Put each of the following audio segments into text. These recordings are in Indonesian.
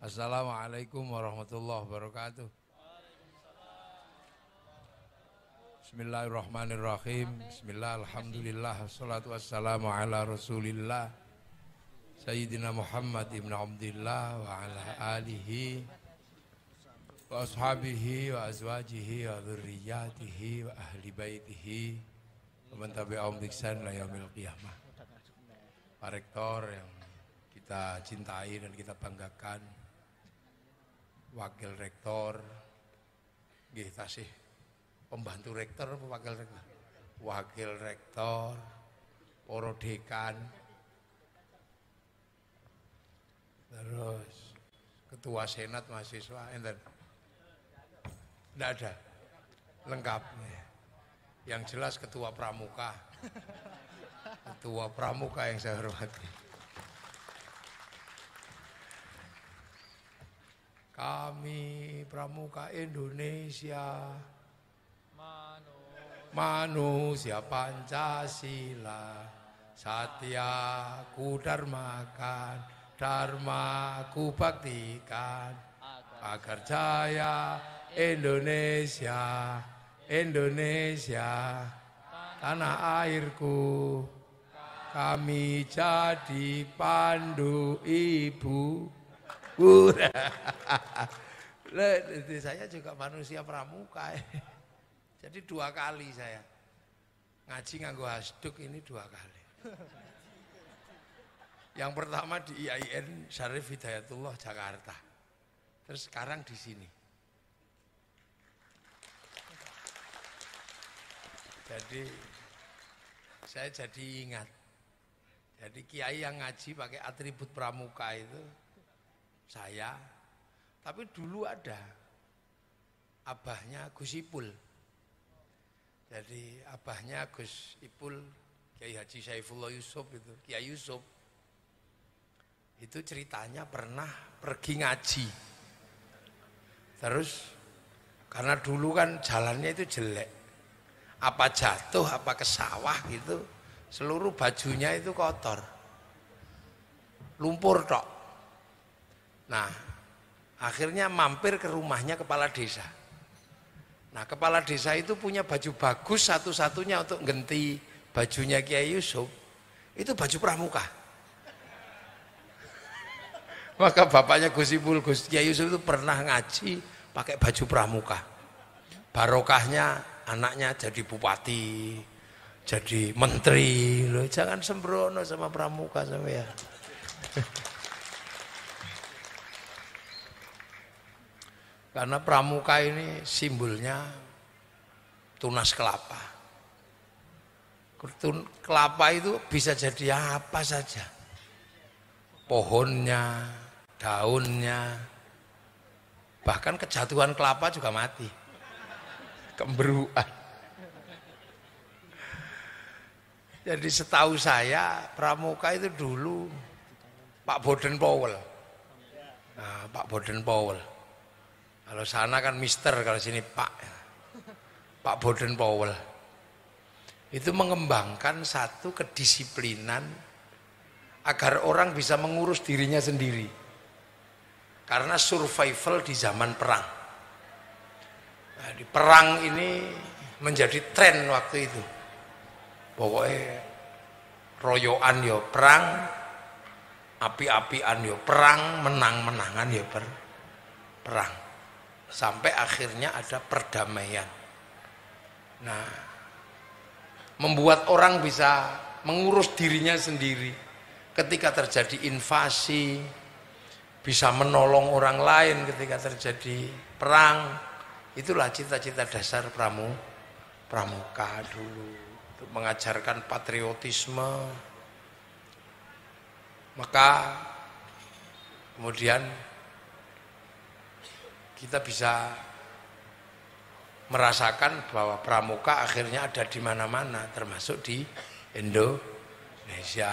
Assalamualaikum warahmatullahi wabarakatuh. Bismillahirrahmanirrahim. Bismillah, alhamdulillah, wassalatu wassalamu ala rasulillah Sayyidina Muhammad ibn Abdillah wa ala alihi wa ashabihi wa azwajihi wa dhurriyatihi wa ahli baitihi wa man tabi'ahum bi ihsan ila yaumil qiyamah. Pak Rektor yang kita cintai dan kita banggakan, Wakil Rektor, nggih tasih pembantu rektor apa wakil rektor? Wakil rektor, para dekan, terus ketua senat mahasiswa, enten. Nggak ada, lengkap. Yang jelas ketua pramuka. Ketua pramuka yang saya hormati. Kami Pramuka Indonesia, manusia Pancasila, satyaku dharmakan, dharmaku baktikan, agar jaya Indonesia, Indonesia, tanah airku, kami jadi pandu ibu. Saya juga manusia pramuka. Jadi dua kali saya ngaji nganggo hasduk ini, dua kali. Yang pertama di IAIN Syarif Hidayatullah Jakarta. Terus sekarang di sini. Jadi saya jadi ingat. Jadi kiai yang ngaji pakai atribut pramuka itu saya, tapi dulu ada abahnya Gus Ipul. Jadi abahnya Gus Ipul, Kiai Haji Saifullah Yusuf itu, Kiai Yusuf. Itu ceritanya pernah pergi ngaji. Terus karena dulu kan jalannya itu jelek. Apa jatuh, apa ke sawah gitu, seluruh bajunya itu kotor. Lumpur tok. Nah, akhirnya mampir ke rumahnya kepala desa. Nah, kepala desa itu punya baju bagus satu-satunya untuk ganti bajunya Kiai Yusuf. Itu baju pramuka. Maka bapaknya Gus Ipul, Gus Kiai Yusuf itu pernah ngaji pakai baju pramuka. Barokahnya anaknya jadi bupati, jadi menteri. Loh, jangan sembrono sama pramuka sama ya. Karena pramuka ini simbolnya tunas kelapa. Kelapa itu bisa jadi apa saja. Pohonnya, daunnya, bahkan kejatuhan kelapa juga mati. Kemberuan. Jadi setahu saya pramuka itu dulu Pak Baden Powell. Nah, Pak Baden Powell. Kalau sana kan mister, kalau sini Pak. Pak Baden Powell. Itu mengembangkan satu kedisiplinan agar orang bisa mengurus dirinya sendiri. Karena survival di zaman perang. Nah, di perang ini menjadi tren waktu itu. Pokoknya royoan ya perang, api-apian ya perang, menang-menangan ya perang. Sampai akhirnya ada perdamaian. Nah, membuat orang bisa mengurus dirinya sendiri. Ketika terjadi invasi, bisa menolong orang lain ketika terjadi perang. Itulah cita-cita dasar pramuka dulu. Untuk mengajarkan patriotisme. Maka kemudian kita bisa merasakan bahwa pramuka akhirnya ada di mana-mana, termasuk di Indonesia.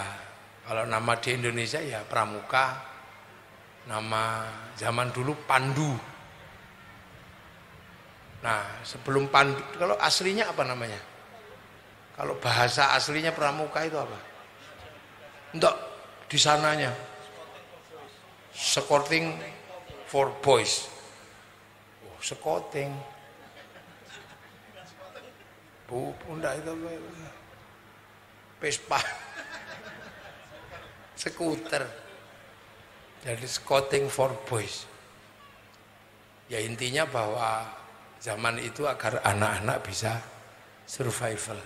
Kalau nama di Indonesia ya pramuka, nama zaman dulu pandu. Nah, sebelum pandu, kalau aslinya apa namanya? Kalau bahasa aslinya pramuka itu apa? Untuk di sananya. Skorting for boys. Oh, sekoting. Bu, pundak itu. Vespa. Skuter. Jadi skoting for boys. Ya intinya bahwa zaman itu agar anak-anak bisa survival.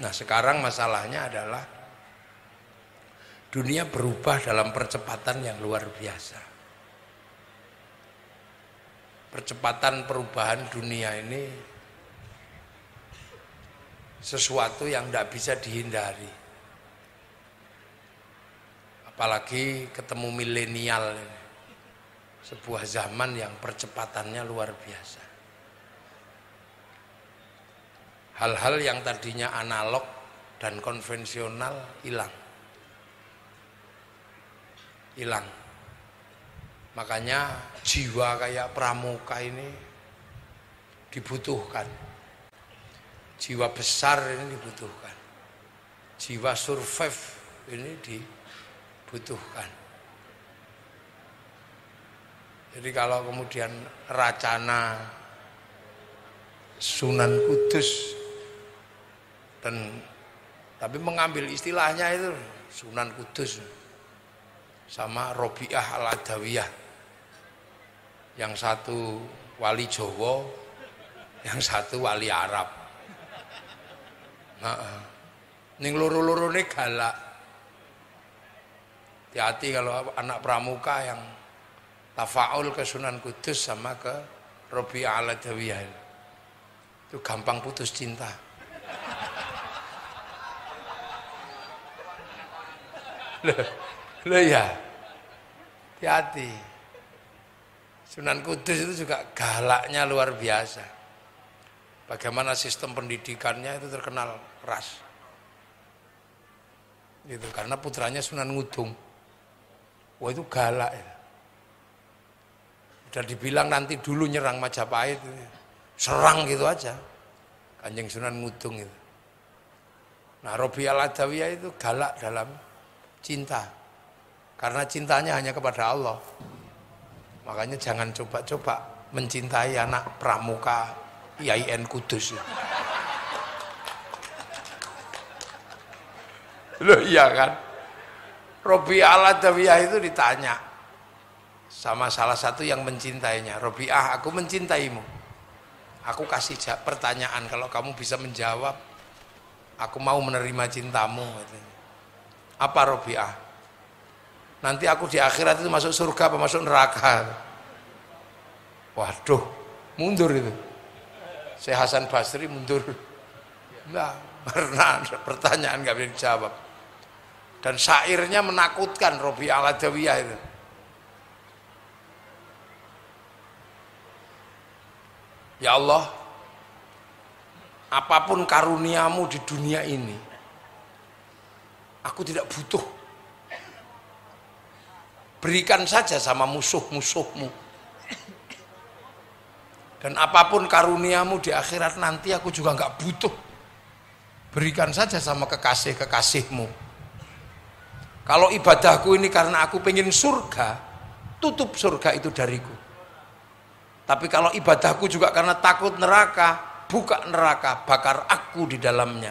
Nah sekarang masalahnya adalah dunia berubah dalam percepatan yang luar biasa. Percepatan perubahan dunia ini sesuatu yang tidak bisa dihindari. Apalagi ketemu milenial, sebuah zaman yang percepatannya luar biasa. Hal-hal yang tadinya analog dan konvensional hilang. Hilang. Makanya jiwa kayak Pramuka ini dibutuhkan. Jiwa besar ini dibutuhkan. Jiwa survive ini dibutuhkan. Jadi kalau kemudian Racana Sunan Kudus, tapi mengambil istilahnya itu Sunan Kudus sama Rabi'ah Al-Adawiyah, yang satu wali Jawa, yang satu wali Arab. Nah, ning loro-loro ini galak. Hati-hati kalau anak Pramuka yang tafaul ke Sunan Kudus sama ke Rabi'ah Al-Adawiyah, itu gampang putus cinta. Loh ya, hati-hati. Sunan Kudus itu juga galaknya luar biasa. Bagaimana sistem pendidikannya itu terkenal keras. Gitu, karena putranya Sunan Ngudung. Wah itu galak. Udah dibilang nanti dulu nyerang Majapahit, serang gitu aja. Kanjeng Sunan Ngudung itu. Nah Rabi'ah Al-Adawiyah itu galak dalam cinta. Karena cintanya hanya kepada Allah. Makanya jangan coba-coba mencintai anak Pramuka IAIN Kudus. Loh iya kan? Rabi'ah Al-Adawiyah itu ditanya sama salah satu yang mencintainya. Rabi'ah, aku mencintaimu. Aku kasih pertanyaan, kalau kamu bisa menjawab, aku mau menerima cintamu. Apa Rabi'ah? Nanti aku di akhirat itu masuk surga apa masuk neraka? Waduh, mundur itu. Syekh Hasan Basri mundur. Nah, karena pertanyaan nggak bisa dijawab. Dan syairnya menakutkan Rabi'ah Al-Adawiyah itu. Ya Allah, apapun karuniamu di dunia ini, aku tidak butuh. Berikan saja sama musuh-musuhmu. Dan apapun karuniamu di akhirat nanti aku juga nggak butuh. Berikan saja sama kekasih-kekasihmu. Kalau ibadahku ini karena aku pengen surga, tutup surga itu dariku. Tapi kalau ibadahku juga karena takut neraka, buka neraka, bakar aku di dalamnya.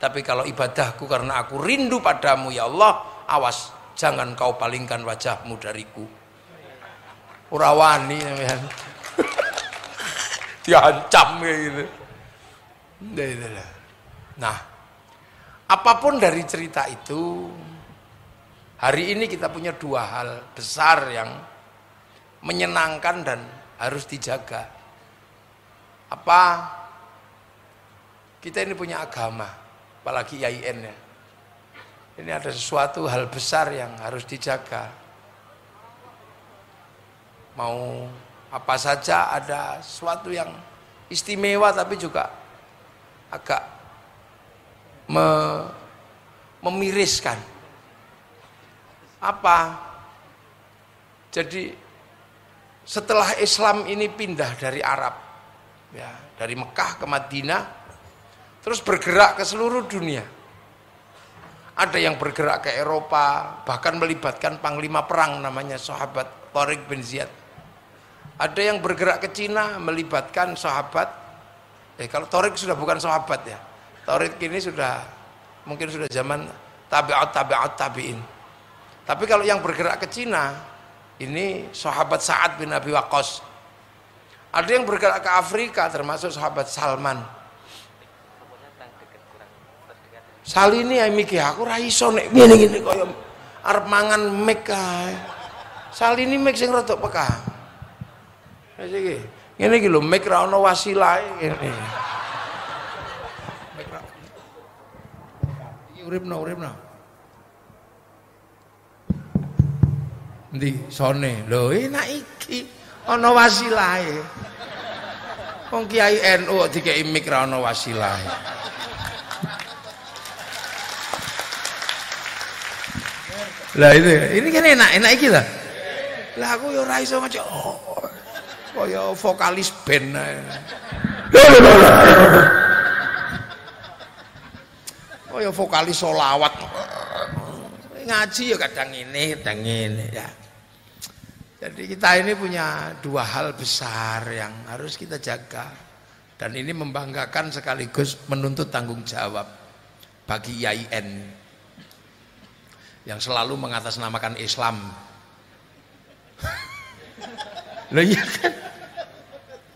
Tapi kalau ibadahku karena aku rindu padamu, ya Allah, awas, jangan kau palingkan wajahmu dariku. Urawani, ya. Diancam kayak gitu. Nah, apapun dari cerita itu, hari ini kita punya dua hal besar yang menyenangkan dan harus dijaga. Apa? Kita ini punya agama. Apalagi IAIN ya. Ini ada sesuatu hal besar yang harus dijaga. Mau apa saja ada sesuatu yang istimewa tapi juga agak memiriskan. Apa? Jadi setelah Islam ini pindah dari Arab, ya, dari Mekah ke Madinah, terus bergerak ke seluruh dunia. Ada yang bergerak ke Eropa, bahkan melibatkan panglima perang namanya sahabat Thariq bin Ziyad. Ada yang bergerak ke Cina, melibatkan sahabat, kalau Thariq sudah bukan sahabat ya, Thariq ini sudah, mungkin sudah zaman tabi'at tabi'in. Tapi kalau yang bergerak ke Cina, ini sahabat Sa'ad bin Abi Waqqas. Ada yang bergerak ke Afrika, termasuk sahabat Salman. Salini ae mikir aku ra iso nek ngene-ngene kaya arep mangan mik kae. Salini mik sing rodok peka. Wis iki. Ngene iki lho mik ra ana wasilahe ngene. Mik ra. Iki uripna. Endi sone? Lho enak iki ana wasilahe. Wong Kiai NU dikeki mik ra ana wasilahe. Lah ini kan enak iki lah. Lah aku ya ora iso maca kaya vokalis band. Kaya vokalis selawat. Ngaji ya kadang ini ya. Jadi kita ini punya dua hal besar yang harus kita jaga, dan ini membanggakan sekaligus menuntut tanggung jawab bagi IAIN yang selalu mengatasnamakan Islam. Loh iya kan?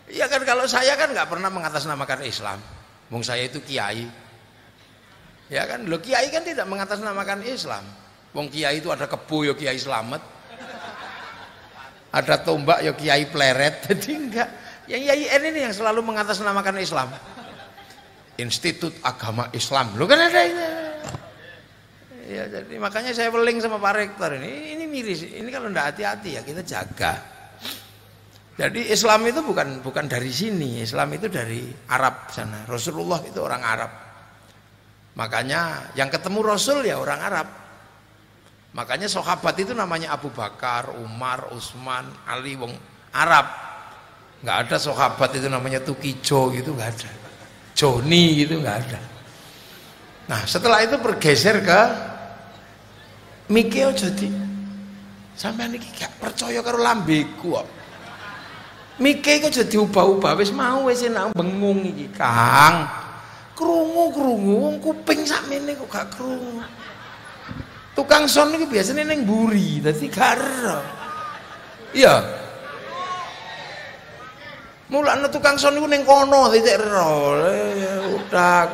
Iya kan, kalau saya kan nggak pernah mengatasnamakan Islam. Mung saya itu kiai. Ya kan? Loh kiai kan tidak mengatasnamakan Islam. Wong kiai itu ada kebo ya Kiai Slamet. Ada tombak ya Kiai Pleret. Jadi enggak. Yang IAIN ini yang selalu mengatasnamakan Islam. Institut Agama Islam. Loh kan ada itu. Ya, jadi makanya saya beling sama Pak Rektor ini miris. Ini kalau tidak hati-hati ya kita jaga. Jadi Islam itu bukan dari sini. Islam itu dari Arab sana. Rasulullah itu orang Arab. Makanya yang ketemu Rasul ya orang Arab. Makanya sahabat itu namanya Abu Bakar, Umar, Utsman, Ali, wong Arab. Nggak ada sahabat itu namanya Tukijo gitu, nggak ada. Joni gitu nggak ada. Nah setelah itu bergeser ke Mikeo, jadi sampai niki gak percaya karo lambeku kok. Mikeo jadi ubah-ubah, wis mau wis enak bengung iki, Kang. Krungu-krungu kuping sakmene kok gak krungu. Tukang son niku biasane ning mburi, dadi gak ero. Iya. Mulane tukang son niku ning kono titik ero. Udah.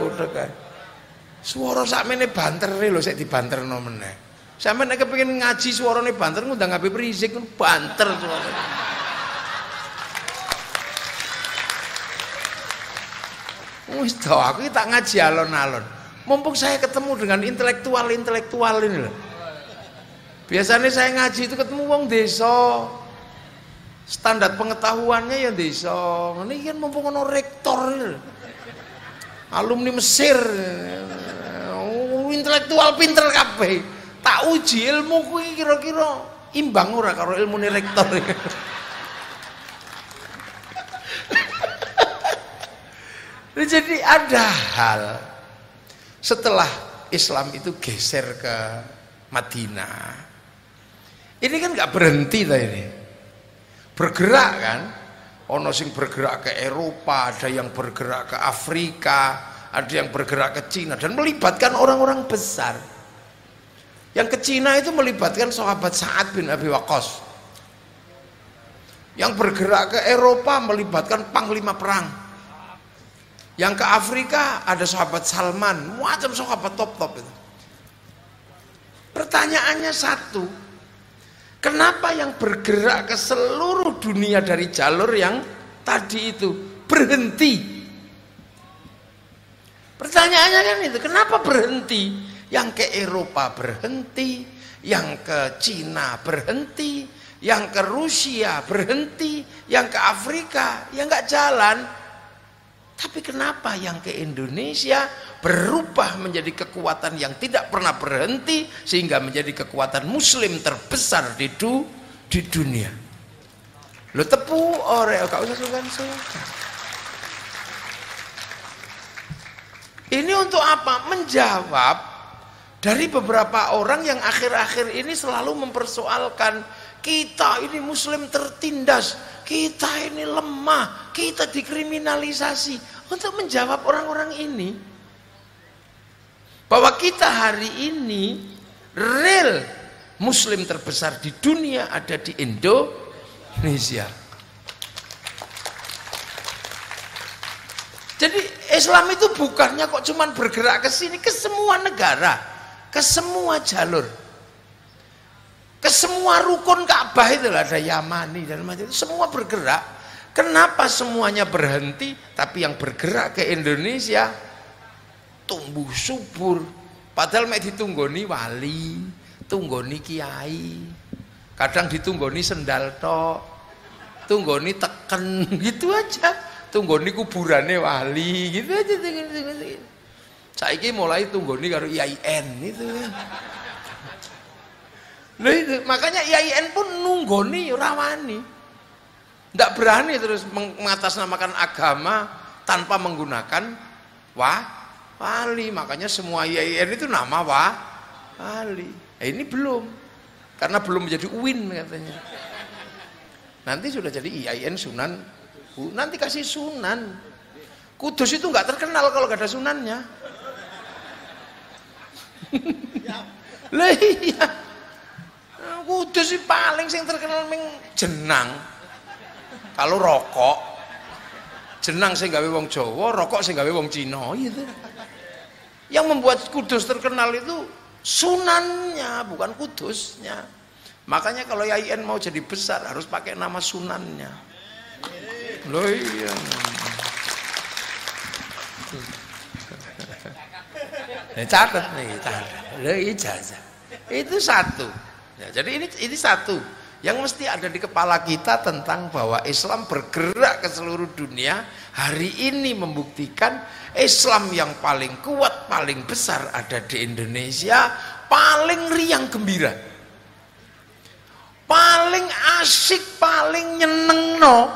Suara sakmene bantere lho sik dibanterno meneh. Sampeyan nek kepengin ngaji suarane banter ngundang Habib Rizik banter suarane. Wis to aku tak ngaji alon-alon. Mumpung saya ketemu dengan intelektual ini lho. Biasanya saya ngaji itu ketemu wong desa. Standar pengetahuannya ya desa. Ngene iki mumpung ana rektor lho. Alumni Mesir. Intelektual pinter kabeh. Tak uji ilmu kuwi kira-kira imbang ora karo ilmune rektor. Jadi ada hal setelah Islam itu geser ke Madinah. Ini kan nggak berhenti ta ini. Bergerak kan? Ono sing bergerak ke Eropa, ada yang bergerak ke Afrika. Ada yang bergerak ke Cina dan melibatkan orang-orang besar. Yang ke Cina itu melibatkan sahabat Sa'ad bin Abi Waqqas. Yang bergerak ke Eropa melibatkan panglima perang. Yang ke Afrika ada sahabat Salman, macam sahabat top-top itu. Pertanyaannya satu, kenapa yang bergerak ke seluruh dunia dari jalur yang tadi itu berhenti? Pertanyaannya kan itu, kenapa berhenti? Yang ke Eropa berhenti, yang ke Cina berhenti, yang ke Rusia berhenti, yang ke Afrika ya nggak jalan. Tapi kenapa yang ke Indonesia berubah menjadi kekuatan yang tidak pernah berhenti sehingga menjadi kekuatan Muslim terbesar di dunia? Lo tepu oreo, kau usah sungkan-sungkan. Ini untuk apa? Menjawab dari beberapa orang yang akhir-akhir ini selalu mempersoalkan, kita ini muslim tertindas, kita ini lemah, kita dikriminalisasi, untuk menjawab orang-orang ini bahwa kita hari ini real muslim terbesar di dunia ada di Indonesia. Jadi Islam itu bukannya kok cuman bergerak ke sini, ke semua negara, ke semua jalur, ke semua rukun Ka'bah itu ada Yamani dan macam itu, semua bergerak. Kenapa semuanya berhenti? Tapi yang bergerak ke Indonesia tumbuh subur. Padahal mek ditunggoni wali, tunggoni kiai, kadang ditunggoni sendal tok, tunggoni teken gitu aja, tunggoni kuburane wali gitu aja. Saiki mulai tunggoni karo IAIN gitu. Itu. Makanya IAIN pun nunggoni rawani, tidak berani terus mengatasnamakan agama tanpa menggunakan wali. Makanya semua IAIN itu nama wali. Ini belum, karena belum menjadi UIN katanya. Nanti sudah jadi IAIN Sunan, nanti kasih Sunan Kudus itu nggak terkenal kalau nggak ada sunannya. Iya. Kudus sih paling sing terkenal ming jenang. Kalau rokok, jenang sing gawe wong Jawa, rokok sing gawe wong Cina gitu. Yang membuat Kudus terkenal itu sunannya, bukan kudusnya. Makanya kalau IAIN mau jadi besar harus pakai nama sunannya. Loh iya. Catat nih, catat. Loh ijazah. Itu satu. Ya, jadi ini satu yang mesti ada di kepala kita tentang bahwa Islam bergerak ke seluruh dunia. Hari ini membuktikan Islam yang paling kuat, paling besar ada di Indonesia, paling riang gembira, paling asik, paling nyenengno.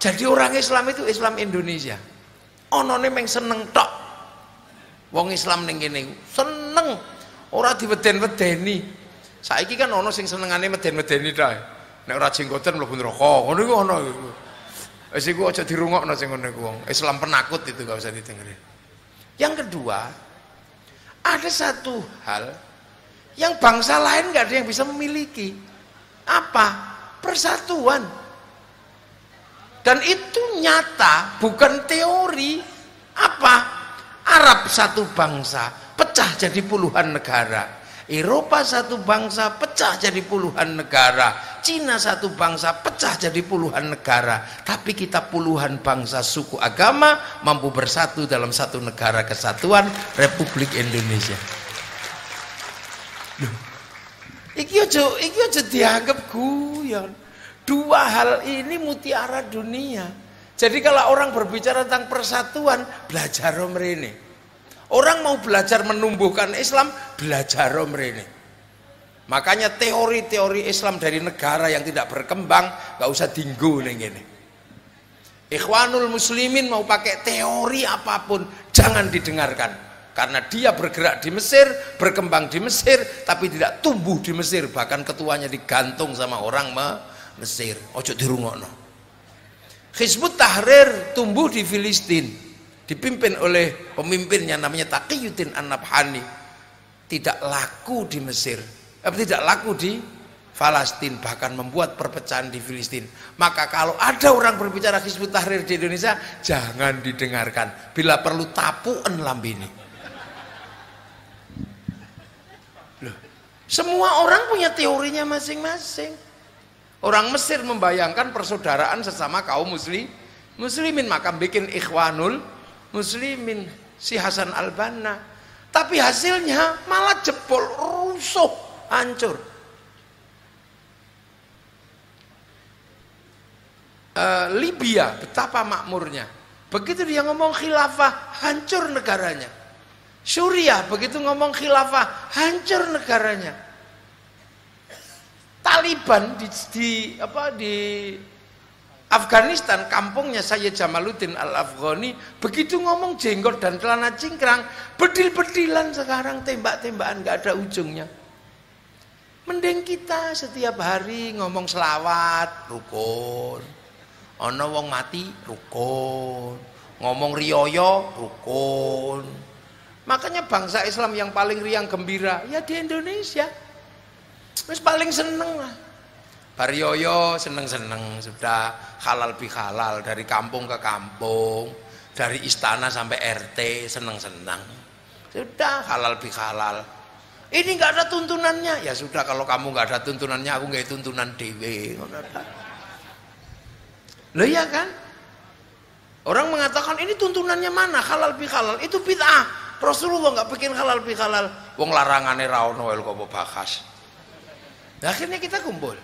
Jadi orang Islam itu Islam Indonesia. Onone meng seneng tok. Wong Islam ning kene seneng, ora diweden-wedeni. Saiki kan ono sing senengane meden-medeni ta. Nek ora jenggoten mlebu neraka. Ngono iku ono. Wis iku aja dirungokno sing ngono iku wong. Islam penakut itu enggak usah didengerin. Yang kedua, ada satu hal yang bangsa lain enggak ada yang bisa memiliki. Apa? Persatuan. Dan itu nyata, bukan teori. Apa? Arab satu bangsa, pecah jadi puluhan negara. Eropa satu bangsa, pecah jadi puluhan negara. Cina satu bangsa, pecah jadi puluhan negara. Tapi kita puluhan bangsa, suku, agama mampu bersatu dalam satu negara kesatuan Republik Indonesia. Iki ojo dianggap guyon. Dua hal ini mutiara dunia. Jadi kalau orang berbicara tentang persatuan, belajar mrene. Orang mau belajar menumbuhkan Islam, belajar mrene. Makanya teori-teori Islam dari negara yang tidak berkembang gak usah dinggo ning kene. Ikhwanul muslimin mau pakai teori apapun jangan didengarkan, karena dia bergerak di Mesir, berkembang di Mesir, tapi tidak tumbuh di Mesir, bahkan ketuanya digantung sama orang Mesir. Ojo dirungokno. Hizbut Tahrir tumbuh di Filistin, dipimpin oleh pemimpinnya namanya Taqiyuddin an-Nabhani, tidak laku di Mesir, tidak laku di Palestina, bahkan membuat perpecahan di Filistin. Maka kalau ada orang berbicara Hizbut Tahrir di Indonesia, jangan didengarkan, bila perlu tapuan lambene. Loh, semua orang punya teorinya masing-masing. Orang Mesir membayangkan persaudaraan sesama kaum muslimin, maka bikin Ikhwanul Muslimin, si Hasan al-Banna, tapi hasilnya malah jebol, rusuh, hancur. Libya betapa makmurnya, begitu dia ngomong khilafah hancur negaranya. Suriah begitu ngomong khilafah hancur negaranya. Taliban di Afghanistan, kampungnya Sayyid Jamaluddin al-Afghani, begitu ngomong jenggot dan celana cingkrang, bedil-bedilan sekarang, tembak-tembakan nggak ada ujungnya. Mending kita setiap hari ngomong selawat, rukun. Ono wong mati, rukun. Ngomong riyoyo, rukun. Makanya bangsa Islam yang paling riang gembira ya di Indonesia. Terus paling seneng lah. Barioyo seneng-seneng sudah, halal bihalal, dari kampung ke kampung, dari istana sampai RT seneng-seneng. Sudah halal bihalal. Ini nggak ada tuntunannya. Ya sudah, kalau kamu nggak ada tuntunannya, aku nggak tuntunan dewe. Loh ya kan? Orang mengatakan ini tuntunannya mana? Halal bihalal itu bid'ah. Rasulullah nggak bikin halal bihalal. Wong larangannya rawono el kopo bakas. Akhirnya kita kumpul,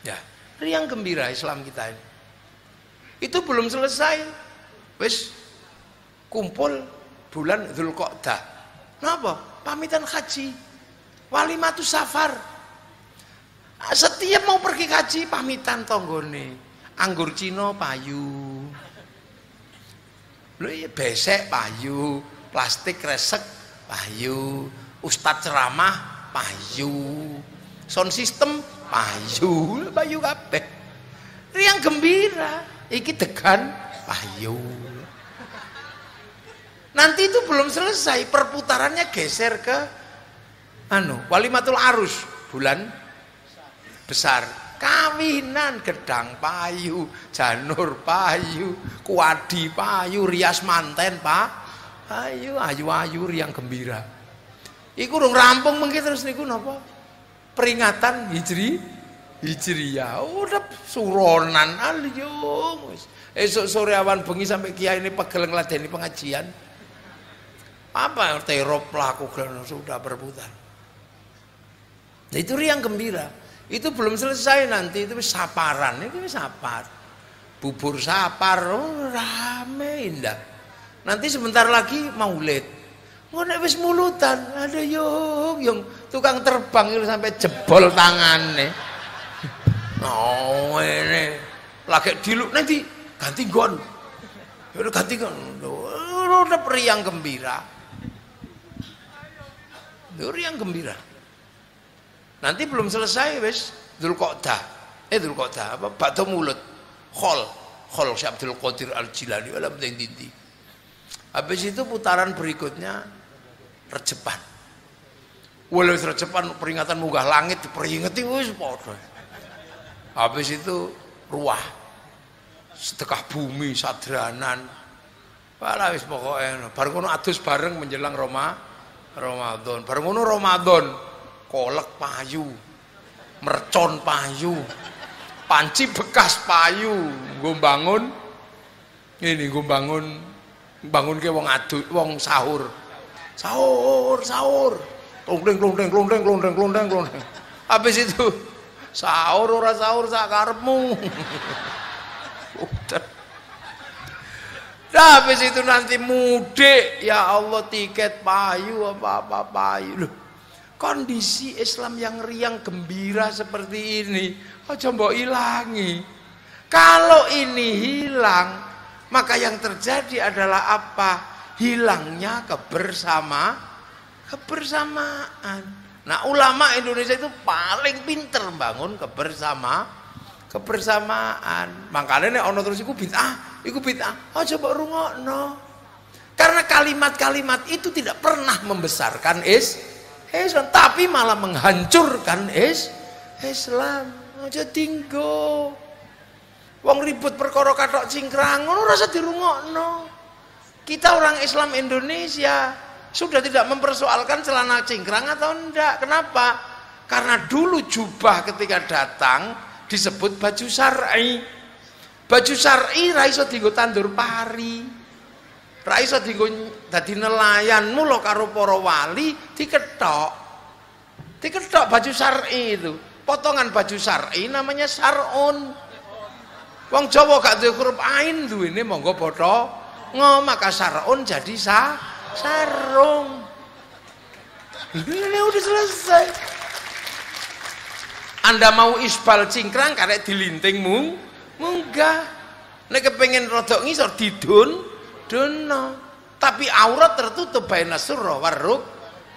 ya riang gembira Islam kita ini. Itu belum selesai, wis kumpul bulan Dzulqa'dah. Napa? Pamitan haji, walimatu safar. Setiap mau pergi haji pamitan tonggone, anggur Cina payu, loh besek payu, plastik resek payu, ustadz ceramah payu. Sound system payu, payu kabeh. Riang gembira, iki degan payu. Nanti itu belum selesai, perputarannya geser ke walimatul arus, bulan besar. Kawinan gedang payu, janur payu, kuadi payu, rias manten payu, ayu-ayu riang gembira. Iku rung rampung mengki terus niku napa? Peringatan Hijriyah, udah suronan aliyong. Esok sore awan bengi sampai kiai ini pegel ngeladeni pengajian. Apa yang terop pelaku sudah berputar. Nah, itu riang gembira. Itu belum selesai nanti itu saparan, itu sapar, bubur sapar, oh, rame indah. Nanti sebentar lagi maulid. Ngono wis mulutan, ada yung tukang terbang itu sampai jebol tangannya. Oh ini lagi diluk nanti ganti gon, udah ganti gon, udah riang gembira, riang gembira. Nanti belum selesai wis Dzulqa'dah, Dzulqa'dah apa? Bakto mulut, khol Syekh Abdul Qadir Al-Jilani, alam tindindi. Habis itu putaran berikutnya. Recepan, walau recepan peringatan munggah langit diperingati wis padha. Habis itu ruah, sedekah bumi, sadranan, wala wis pokoke. Bar ngono adus bareng menjelang Ramadan. Bar ngono Ramadan, kolek payu, mercon payu, panci bekas payu, nggo bangun. Ini nggo bangunke wong adu, wong sahur, klundeng. Habis itu sahur sakarepmu. Nah, habis itu nanti mudik, ya Allah tiket payu apa payu. Loh, kondisi Islam yang riang gembira seperti ini, aja mbok ilangi. Kalau ini hilang, maka yang terjadi adalah apa? Hilangnya kebersamaan. Nah, ulama Indonesia itu paling pinter bangun kebersamaan. Makanya nih ono terus iku bid'ah. Oh coba rungokno. Karena kalimat-kalimat itu tidak pernah membesarkan Islam, tapi malah menghancurkan Islam. Aja tinggo. Wong ribut perkara kathok cingkrang, ngono rasa dirungokno. Kita orang Islam Indonesia sudah tidak mempersoalkan celana cingkrang atau enggak. Kenapa? Karena dulu jubah ketika datang disebut baju syar'i. Baju syar'i ra iso dienggo tandur pari, ra iso dienggo dadi nelayan. Mula karo para wali diketok baju syar'i itu. Potongan baju syar'i namanya sar'un. Wong Jawa gak duwe huruf ain duwene monggo padha maka sarun jadi sarung. Ini udah selesai. Anda mau isbal cingkrang karena dilinting munggah. Nek kepengin rodok ngisor didun dono, tapi aurat tertutup baina surra warruk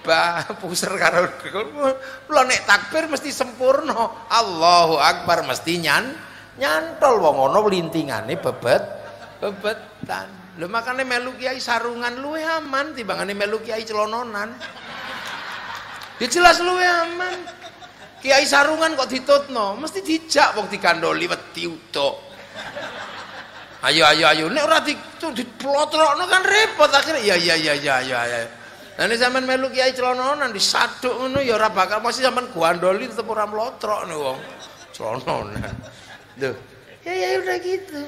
ba puser karo lho nek takbir mesti sempurna. Allahu akbar mesti nyantol wong ana lintingane bebetan. Lho makane melu kiai sarungan luwih aman timbangane melu kiai celononan. Ya jelas luwih aman. Kiai sarungan kok ditutno, mesti dijak wong digandoli wedi utuk. Ayo nek ora diplotrokno kan repot akhire. Ya. Lah nek sampean melu kiai celononan disaduk ngono ya ora bakal mesti sampean gandoli tetep ora mlotrokno wong celononan. Lho, ya udah gitu.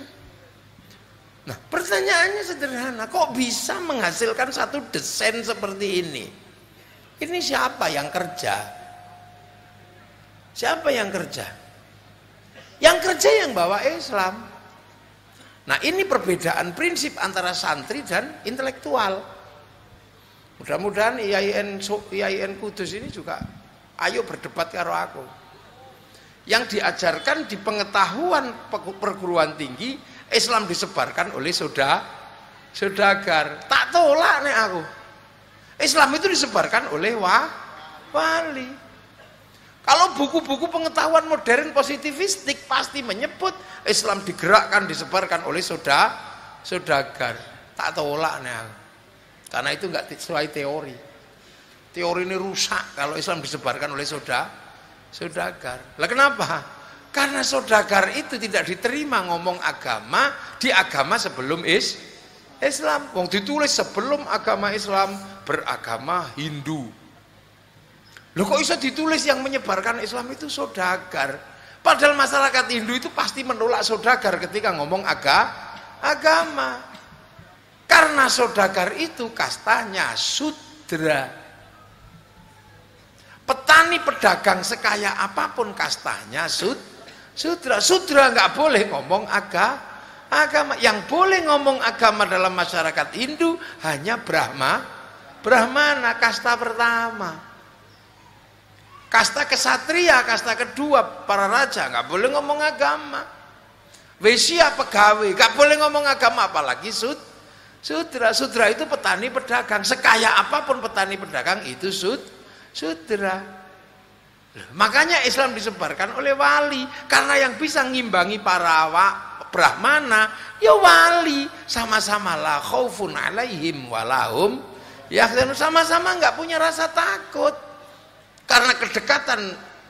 Nah, pertanyaannya sederhana, kok bisa menghasilkan satu desain seperti ini? Ini siapa yang kerja? Siapa yang kerja? Yang kerja yang bawa Islam. Nah, ini perbedaan prinsip antara santri dan intelektual. Mudah-mudahan IAIN Kudus ini juga ayo berdebat karo aku. Yang diajarkan di pengetahuan perguruan tinggi, Islam disebarkan oleh saudagar. Tak tolak nih aku. Islam itu disebarkan oleh wali. Kalau buku-buku pengetahuan modern positivistik pasti menyebut Islam digerakkan disebarkan oleh saudagar. Tak tolak nih aku. Karena itu nggak sesuai teori. Teori ini rusak kalau Islam disebarkan oleh saudagar. Lah kenapa? Karena saudagar itu tidak diterima ngomong agama di agama sebelum Islam. Wong ditulis sebelum agama Islam beragama Hindu. Loh kok bisa ditulis yang menyebarkan Islam itu saudagar? Padahal masyarakat Hindu itu pasti menolak saudagar ketika ngomong agama. Karena saudagar itu kastanya sudra. Petani pedagang sekaya apapun kastanya Sudra nggak boleh ngomong agama. Yang boleh ngomong agama dalam masyarakat Hindu hanya Brahmana kasta pertama. Kasta kesatria kasta kedua para raja nggak boleh ngomong agama. Wesya pegawai nggak boleh ngomong agama, apalagi sudra. Sudra itu petani pedagang sekaya apapun petani pedagang itu sudra. Makanya Islam disebarkan oleh wali, karena yang bisa ngimbangi para Brahmana ya wali. Sama-sama la khaufun alaihim walahum ya, sama-sama nggak punya rasa takut. Karena kedekatan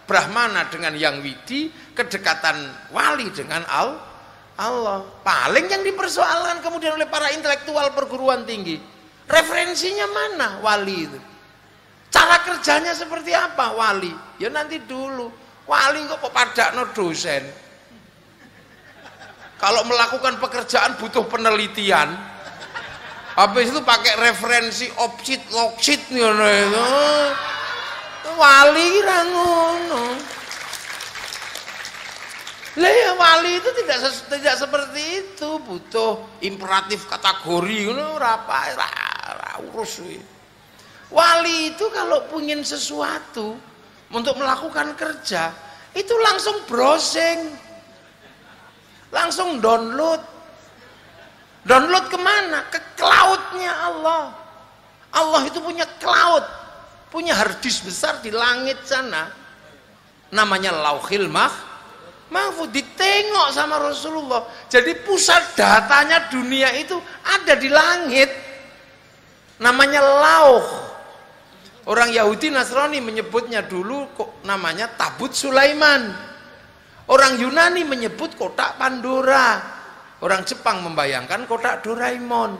Brahmana dengan yang widi, kedekatan wali dengan Allah. Paling yang dipersoalkan kemudian oleh para intelektual perguruan tinggi, referensinya mana wali itu? Cara kerjanya seperti apa wali? Ya nanti dulu. Wali kok padakno dosen. Kalau melakukan pekerjaan butuh penelitian. Habis itu pakai referensi opsit loksit ngono itu. Wali ra ngono. Lah wali itu tidak seperti itu, butuh imperatif kategori ngono ora urus kuwi. Wali itu kalau pengin sesuatu untuk melakukan kerja itu langsung browsing, langsung download kemana? Ke cloudnya Allah. Allah itu punya cloud, punya harddisk besar di langit sana, namanya Lauhil Mahfudz. Ditengok sama Rasulullah, jadi pusat datanya dunia itu ada di langit, namanya Lauh. Orang Yahudi Nasrani menyebutnya dulu kok namanya Tabut Sulaiman. Orang Yunani menyebut kotak Pandora. Orang Jepang membayangkan kotak Doraemon.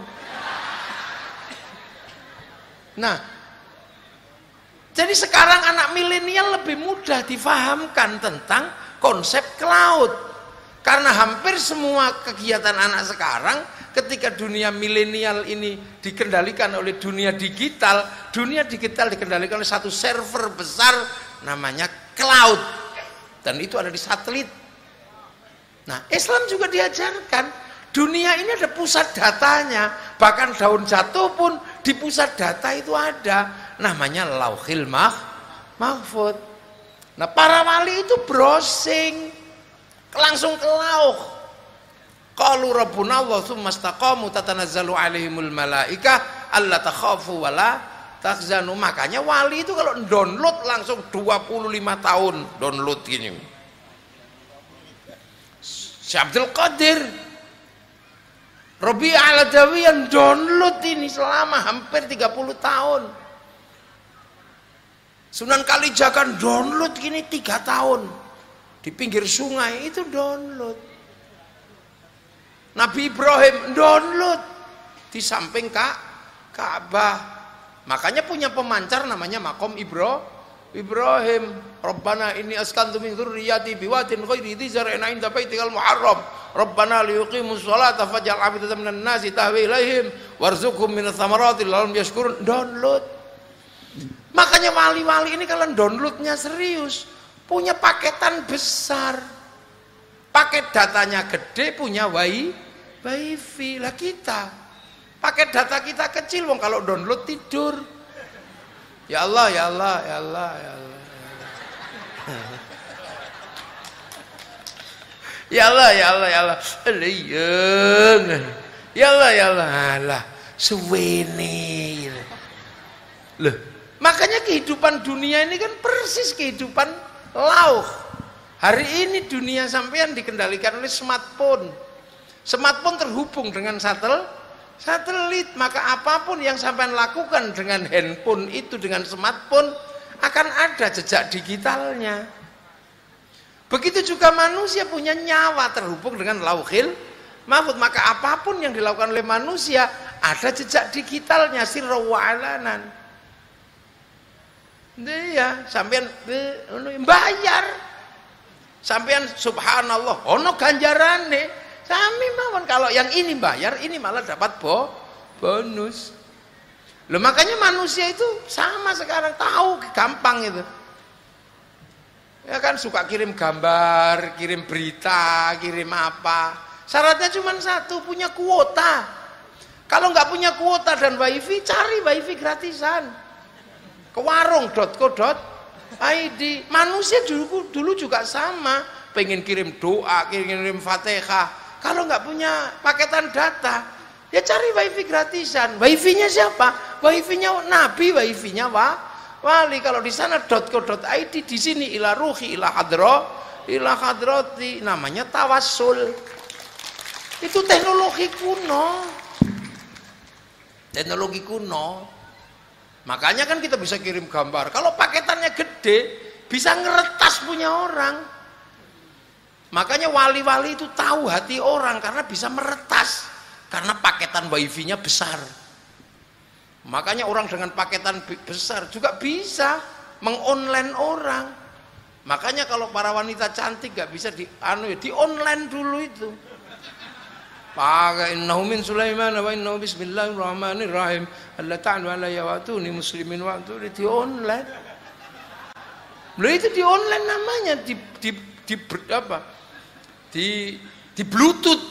Nah, jadi sekarang anak milenial lebih mudah difahamkan tentang konsep cloud. Karena hampir semua kegiatan anak sekarang ketika dunia milenial ini dikendalikan oleh dunia digital dikendalikan oleh satu server besar namanya cloud, dan itu ada di satelit. Nah, Islam juga diajarkan dunia ini ada pusat datanya, bahkan daun jatuh pun di pusat data itu ada, namanya Lauhil Mahfudz. Nah, para wali itu browsing langsung ke lauh. qalu rabbuna Allah tsumma istaqamu tatanazzalu alaihimul malaikah alla takhafu wala takhzanu. Makanya wali itu kalau download langsung 25 tahun download gini. Syekh Abdul Qadir Rabi'ah Al-Adawiyah download ini selama hampir 30 tahun. Sunan Kalijaga download gini 3 tahun di pinggir sungai itu download. Nabi Ibrahim download di samping Ka'bah. Makanya punya pemancar namanya Makom Ibrahim. Rabbana inni askantu min dzurriyyati biwatin ghairi dzi zar'in 'inda baitikal muharram. Rabbana liyuqimus sholata faj'al afidatan minan nasi tahwi ilaihim warzuqhum minats thamarati lahum yashkurun. Download. Makanya wali-wali ini kalian downloadnya serius, punya paketan besar, paket datanya gede, punya wifi lah. Kita paket data kita kecil, wong kalau download tidur. Ya Allah, ya Allah, ya Allah, ya Allah, ya Allah, ya Allah, ya Allah, ya Allah, ya Allah, suwene loh. Makanya kehidupan dunia ini kan persis kehidupan lauh. Hari ini dunia sampean dikendalikan oleh smartphone. Smartphone terhubung dengan satelit. Maka apapun yang sampean lakukan dengan handphone itu, dengan smartphone, akan ada jejak digitalnya. Begitu juga manusia punya nyawa terhubung dengan lauhil mahfudz. Maka apapun yang dilakukan oleh manusia ada jejak digitalnya, sirra wa alanan. Iya, sampean bayar, sampean subhanallah ono ganjarane sami mawon. Kalau yang ini bayar, ini malah dapat bonus. Loh, makanya manusia itu sama sekarang tahu gampang itu. Ya kan suka kirim gambar, kirim berita, kirim apa. Syaratnya cuma satu, punya kuota. Kalau nggak punya kuota dan wifi, cari wifi gratisan. Ke warung.co.id. Manusia dulu juga sama, pengen kirim doa, kirim fatihah. Kalau nggak punya paketan data, ya cari wifi gratisan. Wifi-nya siapa? Wifi-nya Nabi, wifi-nya wali. Kalau di sana .co.id, di sini ila ruhi ila hadrati, namanya tawasul. Itu teknologi kuno. Teknologi kuno. Makanya kan kita bisa kirim gambar. Kalau paketannya gede, bisa ngeretas punya orang. Makanya wali-wali itu tahu hati orang karena bisa meretas, karena paketan wifi-nya besar. Makanya orang dengan paketan besar juga bisa mengonline orang. Makanya kalau para wanita cantik gak bisa di online dulu itu. Pakai innahu min Sulaiman wa innahu bismillahirrahmanirrahim alla ta'nu ala yawatuni muslimin wa turi di online. Loh, itu di online namanya di Bluetooth.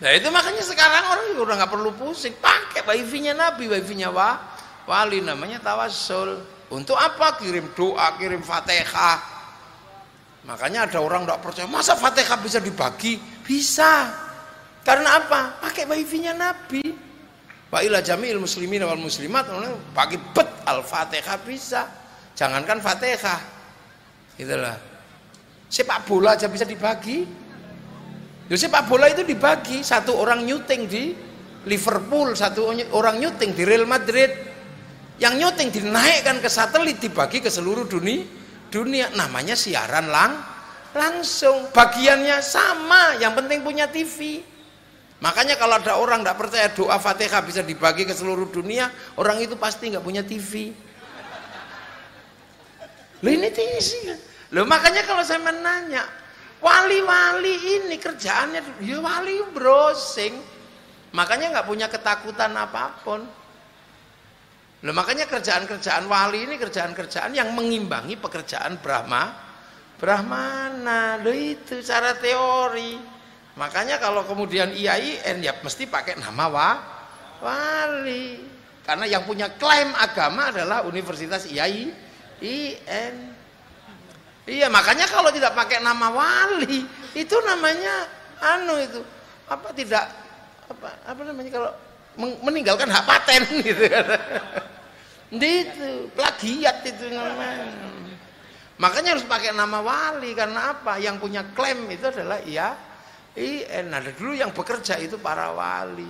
Nah, itu makanya sekarang orang juga udah nggak perlu pusing, pakai wifi-nya Nabi, wifi-nya wali, namanya tawasul. Untuk apa? Kirim doa, kirim Fatihah. Makanya ada orang tidak percaya, masa Fatihah bisa dibagi? Bisa. Karena apa? Pakai wifi-nya Nabi. Wa ila jami'il muslimin wal muslimat, pakai bet al-Fatihah bisa. Jangankan Fatihah. Itulah. Sepak bola aja bisa dibagi. Jadi sepak bola itu dibagi, satu orang nyuting di Liverpool, satu orang nyuting di Real Madrid. Yang nyuting dinaikkan ke satelit, dibagi ke seluruh dunia, namanya siaran langsung. Bagiannya sama, yang penting punya TV. Makanya kalau ada orang tidak percaya doa Fatihah bisa dibagi ke seluruh dunia, orang itu pasti nggak punya TV. Loh, ini TV. Loh, makanya kalau saya menanya, wali-wali ini kerjaannya ya wali browsing. Makanya nggak punya ketakutan apapun. Loh, makanya kerjaan-kerjaan wali ini kerjaan-kerjaan yang mengimbangi pekerjaan Brahmana. Loh, itu cara teori. Makanya kalau kemudian IAIN ya mesti pakai nama wali. Karena yang punya klaim agama adalah Universitas IAIN. Iya, makanya kalau tidak pakai nama wali itu namanya anu itu apa tidak apa namanya kalau meninggalkan hak paten gitu kan. Itu plagiat itu namanya. Makanya harus pakai nama wali karena apa? Yang punya klaim itu adalah IAIN. Nah, dulu yang bekerja itu para wali.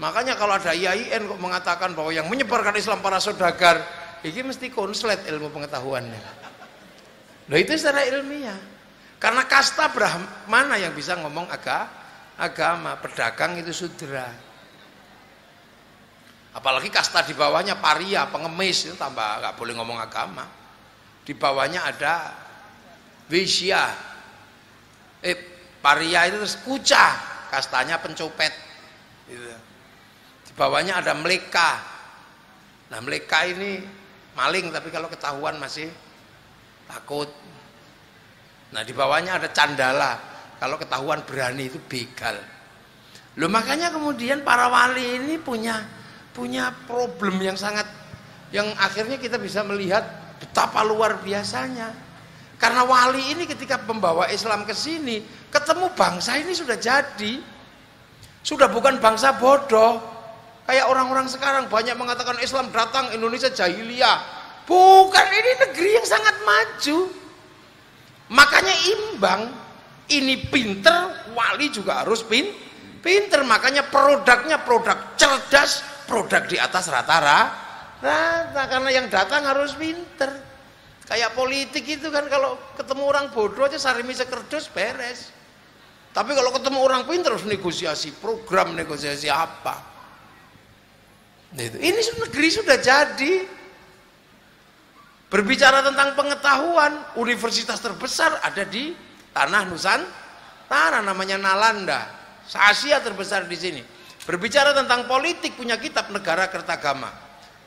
Makanya kalau ada IAIN kok mengatakan bahwa yang menyebarkan Islam para saudagar, ini mesti konslet ilmu pengetahuannya. Nah itu secara ilmiah. Karena kasta Brahmana yang bisa ngomong agama, pedagang itu sudra. Apalagi kasta di bawahnya paria, pengemis itu tambah nggak boleh ngomong agama. Di bawahnya ada Wisya, paria itu terus kuca, kastanya pencopet. Di bawahnya ada Meleka. Nah Meleka ini maling tapi kalau ketahuan masih takut. Nah di bawahnya ada Candala, kalau ketahuan berani itu begal. Loh makanya kemudian para wali ini punya problem yang sangat, yang akhirnya kita bisa melihat betapa luar biasanya. Karena wali ini ketika membawa Islam ke sini, ketemu bangsa ini sudah jadi, sudah bukan bangsa bodoh. Kayak orang-orang sekarang banyak mengatakan Islam datang Indonesia jahiliyah. Bukan, ini negeri yang sangat maju. Makanya imbang, ini pinter, wali juga harus pinter. Makanya produknya produk cerdas, produk di atas rata-rata. Karena yang datang harus pinter. Kayak politik itu kan kalau ketemu orang bodoh aja sarimi sekerdus beres. Tapi kalau ketemu orang pinter harus negosiasi program, negosiasi apa. Ini negeri sudah jadi. Berbicara tentang pengetahuan, universitas terbesar ada di tanah Nusantara, namanya Nalanda. Se-Asia terbesar di sini. Berbicara tentang politik, punya kitab Negara Kertagama.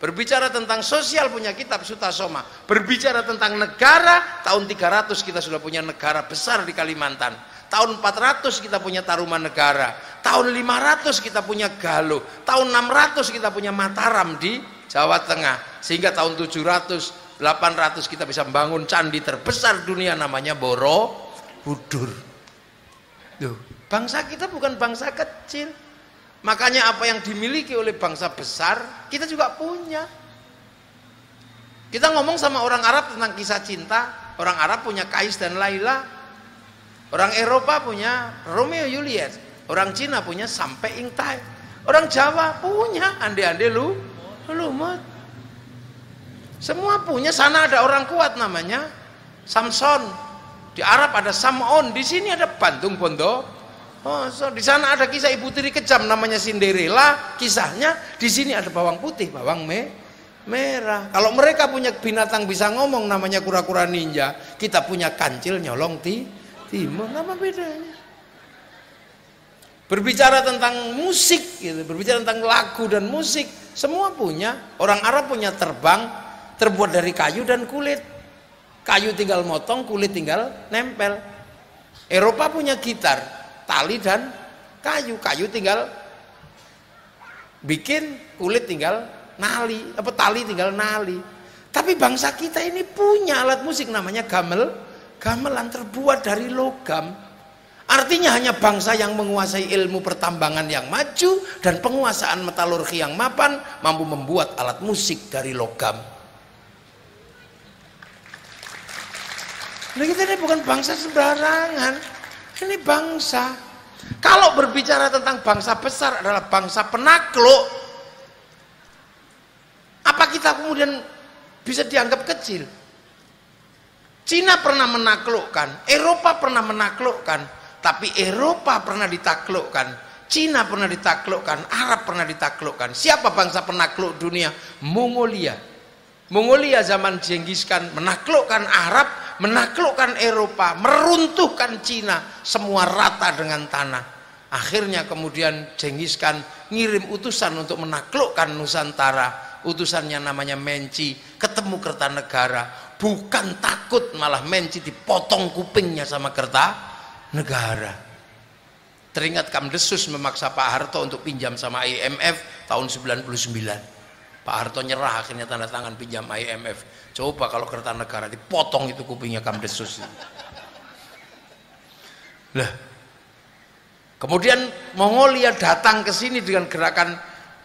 Berbicara tentang sosial, punya kitab Sutasoma. Berbicara tentang negara, tahun 300 kita sudah punya negara besar di Kalimantan. Tahun 400 kita punya Tarumanegara. Tahun 500 kita punya Galuh. Tahun 600 kita punya Mataram di Jawa Tengah. Sehingga tahun 700 800 kita bisa membangun candi terbesar dunia namanya Borobudur. Loh, bangsa kita bukan bangsa kecil. Makanya apa yang dimiliki oleh bangsa besar kita juga punya. Kita ngomong sama orang Arab tentang kisah cinta, orang Arab punya Kais dan Laila, orang Eropa punya Romeo Juliet, orang Cina punya Sampai Ing Tai, orang Jawa punya Ande-Ande Lumut. Semua punya. Sana ada orang kuat namanya Samson, di Arab ada Sam'on, di sini ada Bandung Bondo. Di sana ada kisah ibu tiri kejam namanya Cinderella kisahnya, di sini ada bawang putih, bawang merah. Kalau mereka punya binatang bisa ngomong namanya kura-kura ninja, kita punya kancil nyolong timun. Apa bedanya? Berbicara tentang musik gitu, berbicara tentang lagu dan musik, semua punya. Orang Arab punya terbang terbuat dari kayu dan kulit. Kayu tinggal motong, kulit tinggal nempel. Eropa punya gitar, tali dan kayu. Kayu tinggal bikin, kulit tinggal nali, apa tali tinggal nali. Tapi bangsa kita ini punya alat musik namanya gamelan, terbuat dari logam. Artinya hanya bangsa yang menguasai ilmu pertambangan yang maju dan penguasaan metalurgi yang mapan mampu membuat alat musik dari logam. Nah, kita ini bukan bangsa sembarangan, ini bangsa. Kalau berbicara tentang bangsa besar adalah bangsa penakluk, apa kita kemudian bisa dianggap kecil? Cina pernah menaklukkan, Eropa pernah menaklukkan, tapi Eropa pernah ditaklukkan, Cina pernah ditaklukkan, Arab pernah ditaklukkan. Siapa bangsa penakluk dunia? Mongolia zaman Genghis Khan menaklukkan Arab, menaklukkan Eropa, meruntuhkan Cina, semua rata dengan tanah. Akhirnya kemudian Genghis Khan ngirim utusan untuk menaklukkan Nusantara. Utusannya namanya Meng Qi, ketemu Kertanegara. Bukan takut, malah Meng Qi dipotong kupingnya sama Kertanegara. Teringat Camdessus memaksa Pak Harto untuk pinjam sama IMF tahun 99. Pak Harto nyerah, akhirnya tanda tangan pinjam IMF. Coba kalau Kertanegara dipotong itu kupingnya Camdessus. Lah, Kemudian Mongolia datang ke sini dengan gerakan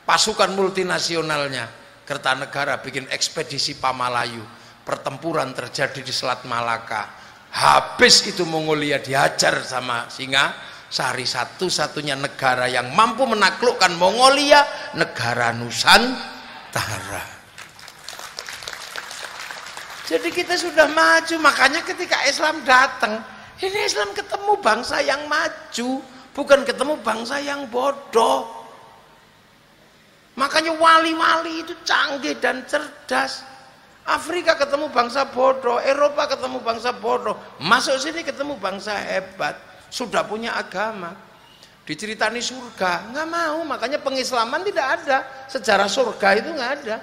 pasukan multinasionalnya. Kertanegara bikin ekspedisi Pamalayu, pertempuran terjadi di Selat Malaka. Habis itu Mongolia dihajar sama Singasari, satu-satunya negara yang mampu menaklukkan Mongolia, negara Nusantara. Jadi kita sudah maju, makanya ketika Islam datang, ini Islam ketemu bangsa yang maju, bukan ketemu bangsa yang bodoh. Makanya wali-wali itu canggih dan cerdas. Afrika ketemu bangsa bodoh, Eropa ketemu bangsa bodoh, masuk sini ketemu bangsa hebat, sudah punya agama. Diceritani surga, nggak mau, makanya pengislaman tidak ada, sejarah surga itu nggak ada.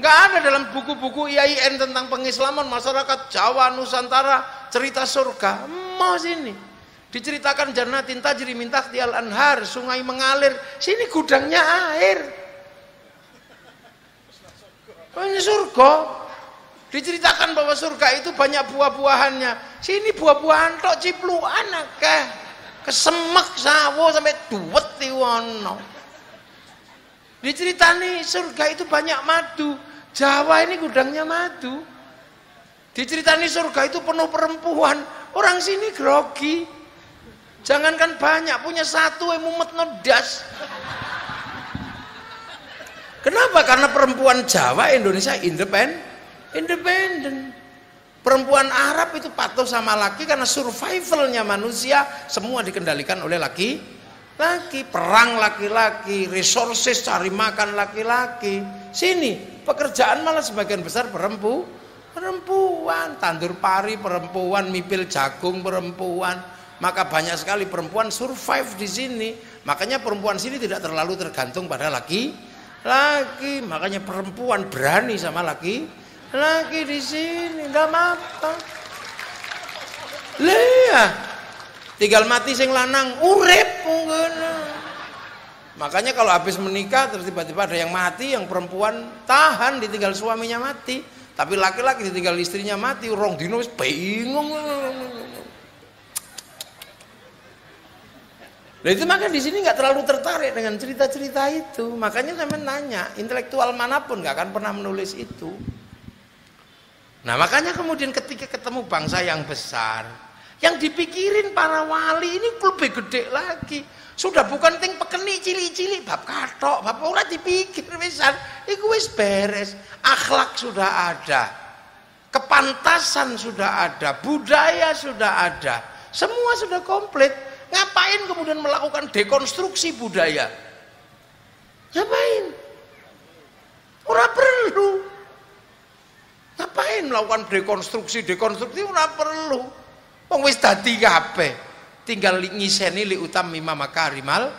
Nggak ada dalam buku-buku IAIN tentang pengislaman masyarakat Jawa, Nusantara, cerita surga. Mau sini diceritakan jannatin tajri min tahtial anhar, sungai mengalir, sini gudangnya air. Ini surga. Diceritakan bahwa surga itu banyak buah-buahannya, sini buah-buahan tok cipluan akeh, kesemek sawo sampai duwet iwono. Diceritani surga itu banyak madu, Jawa ini gudangnya madu. Diceritani surga itu penuh perempuan, orang sini grogi. Jangankan banyak, punya satu mumet nedas. Kenapa? Karena perempuan Jawa Indonesia independen. Perempuan Arab itu patuh sama laki karena survivalnya manusia semua dikendalikan oleh laki-laki, perang laki-laki, resources cari makan laki-laki. Sini pekerjaan malah sebagian besar perempuan, tandur pari perempuan, mipil jagung perempuan. Maka banyak sekali perempuan survive di sini. Makanya perempuan sini tidak terlalu tergantung pada laki-laki. Makanya perempuan berani sama laki-laki di sini, nggak apa-apa. Lihat. Tinggal mati sing lanang, urip ngono. Makanya kalau habis menikah terus tiba-tiba ada yang mati, yang perempuan tahan ditinggal suaminya mati, tapi laki-laki ditinggal istrinya mati, rong dino wis bingung. Nah itu makanya di sini nggak terlalu tertarik dengan cerita-cerita itu. Makanya saya nanya, intelektual manapun nggak akan pernah menulis itu. Nah makanya kemudian ketika ketemu bangsa yang besar, yang dipikirin para wali ini lebih gede lagi. Sudah bukan ting pekeni cili-cili bab katok, bab ora dipikir pisan. Iku wis beres. Akhlak sudah ada. Kepantasan sudah ada, budaya sudah ada. Semua sudah komplit. Ngapain kemudian melakukan dekonstruksi budaya? Ngapain? Ora perlu. Ngapain melakukan dekonstruksi ora perlu. Wis dadi kabeh, tinggal ngiseni li utam mimma makarimal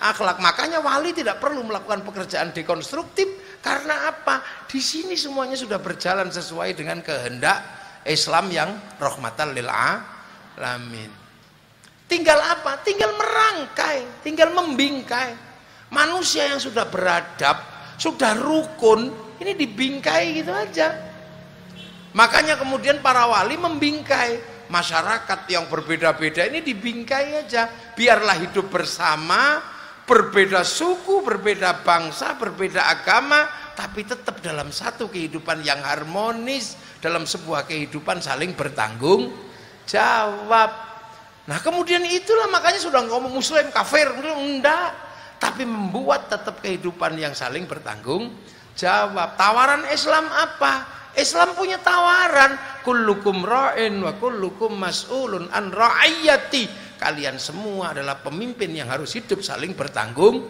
akhlak. Makanya wali tidak perlu melakukan pekerjaan dekonstruktif, karena apa? Di sini semuanya sudah berjalan sesuai dengan kehendak Islam yang rahmatan lil alamin. Tinggal apa? Tinggal merangkai, tinggal membingkai. Manusia yang sudah beradab, sudah rukun, ini dibingkai gitu aja. Makanya kemudian para wali membingkai. Masyarakat yang berbeda-beda ini dibingkai aja, biarlah hidup bersama, berbeda suku, berbeda bangsa, berbeda agama, tapi tetap dalam satu kehidupan yang harmonis, dalam sebuah kehidupan saling bertanggung jawab. Nah kemudian itulah, makanya sudah ngomong muslim kafir enggak, tapi membuat tetap kehidupan yang saling bertanggung jawab. Tawaran Islam apa? Islam punya tawaran, kullukum ra'in wa kullukum mas'ulun an ra'iyati. Kalian semua adalah pemimpin yang harus hidup saling bertanggung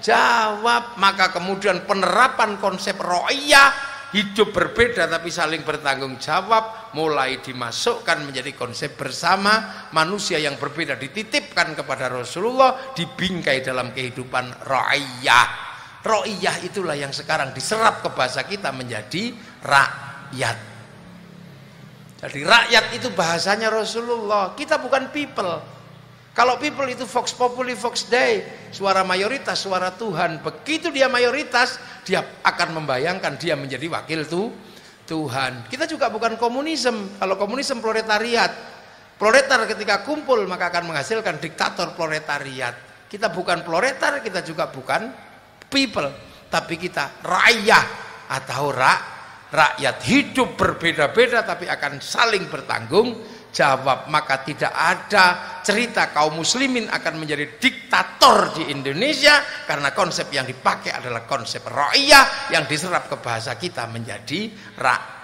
jawab. Maka kemudian penerapan konsep ra'iyah, hidup berbeda tapi saling bertanggung jawab, mulai dimasukkan menjadi konsep bersama. Manusia yang berbeda dititipkan kepada Rasulullah, dibingkai dalam kehidupan ra'iyah. Ra'iyah itulah yang sekarang diserap ke bahasa kita menjadi rakyat. Jadi rakyat itu bahasanya Rasulullah. Kita bukan people. Kalau people itu vox populi vox dei, suara mayoritas, suara Tuhan. Begitu dia mayoritas, dia akan membayangkan dia menjadi wakil Tuhan. Kita juga bukan komunisme. Kalau komunisme proletariat, Proletar ketika kumpul maka akan menghasilkan diktator proletariat. Kita bukan proletar, kita juga bukan people, tapi kita rakyat atau rakyat. Hidup berbeda-beda tapi akan saling bertanggung jawab. Maka tidak ada cerita kaum muslimin akan menjadi diktator di Indonesia, karena konsep yang dipakai adalah konsep rakyat yang diserap ke bahasa kita menjadi rakyat.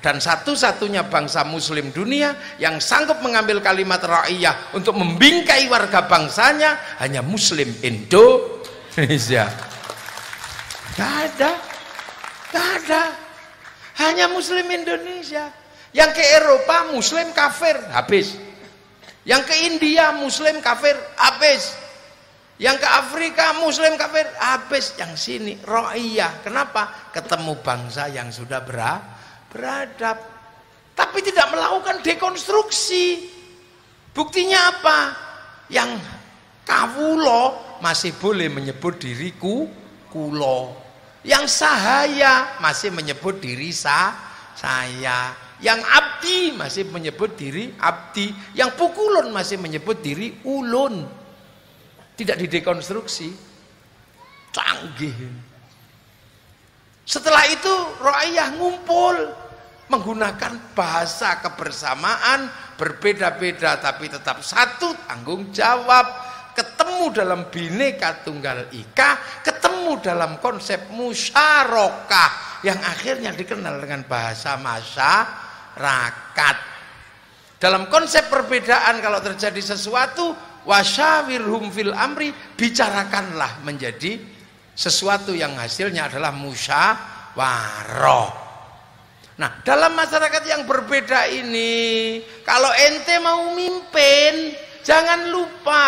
Dan satu-satunya bangsa muslim dunia yang sanggup mengambil kalimat rakyat untuk membingkai warga bangsanya hanya muslim Indonesia. Gak ada, hanya muslim Indonesia. Yang ke Eropa muslim kafir, habis. Yang ke India muslim kafir, habis. Yang ke Afrika muslim kafir, habis. Yang sini ra'iyah. Kenapa? Ketemu bangsa yang sudah beradab tapi tidak melakukan dekonstruksi. Buktinya apa? Yang kawulo masih boleh menyebut diriku kulo, yang sahaya masih menyebut diri saya, yang abdi masih menyebut diri abdi, yang pukulun masih menyebut diri ulun. Tidak didekonstruksi, canggih. Setelah itu ra'iyah ngumpul menggunakan bahasa kebersamaan, berbeda-beda tapi tetap satu tanggung jawab. Ketemu dalam bineka tunggal ika, ketemu dalam konsep musyarakah yang akhirnya dikenal dengan bahasa masyarakat. Dalam konsep perbedaan, kalau terjadi sesuatu, wasyawirhum fil amri, bicarakanlah menjadi sesuatu yang hasilnya adalah musyawarah. Nah, dalam masyarakat yang berbeda ini, kalau ente mau mimpin, jangan lupa